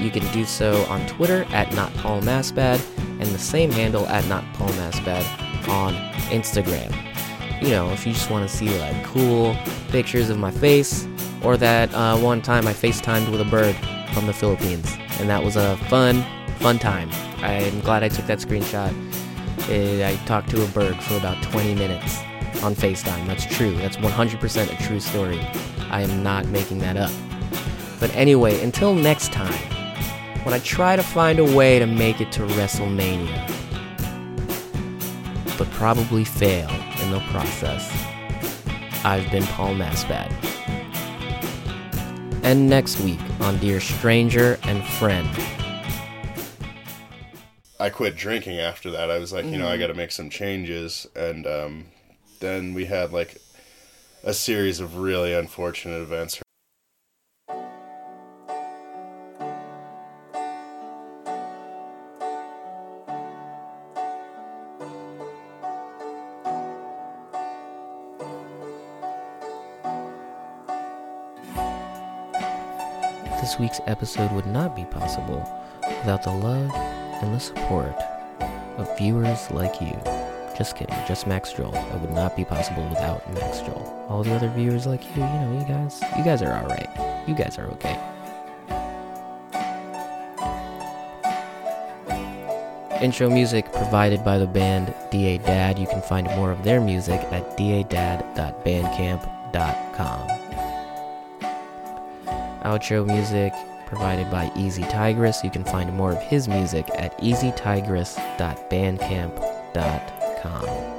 you can do so on Twitter at @NotPaulMassbad, and the same handle at @NotPaulMassbad on Instagram. You know, if you just want to see cool pictures of my face, or that one time I FaceTimed with a bird from the Philippines, and that was a fun time. I'm glad I took that screenshot. I talked to a bird for about 20 minutes on FaceTime. That's true. That's 100% a true story. I am not making that up. But anyway, until next time, when I try to find a way to make it to WrestleMania, but probably fail in the process, I've been Paul Massbad. And next week on Dear Stranger and Friend. I quit drinking after that. I was like, I gotta make some changes. And then we had a series of really unfortunate events. This week's episode would not be possible without the love and the support of viewers like you. Just kidding, just Max Joel. It would not be possible without Max Joel. All the other viewers like you, you guys are alright. You guys are okay. Intro music provided by the band DA Dad. You can find more of their music at dadad.bandcamp.com. Outro music provided by Easy Tigress. You can find more of his music at easytigress.bandcamp.com.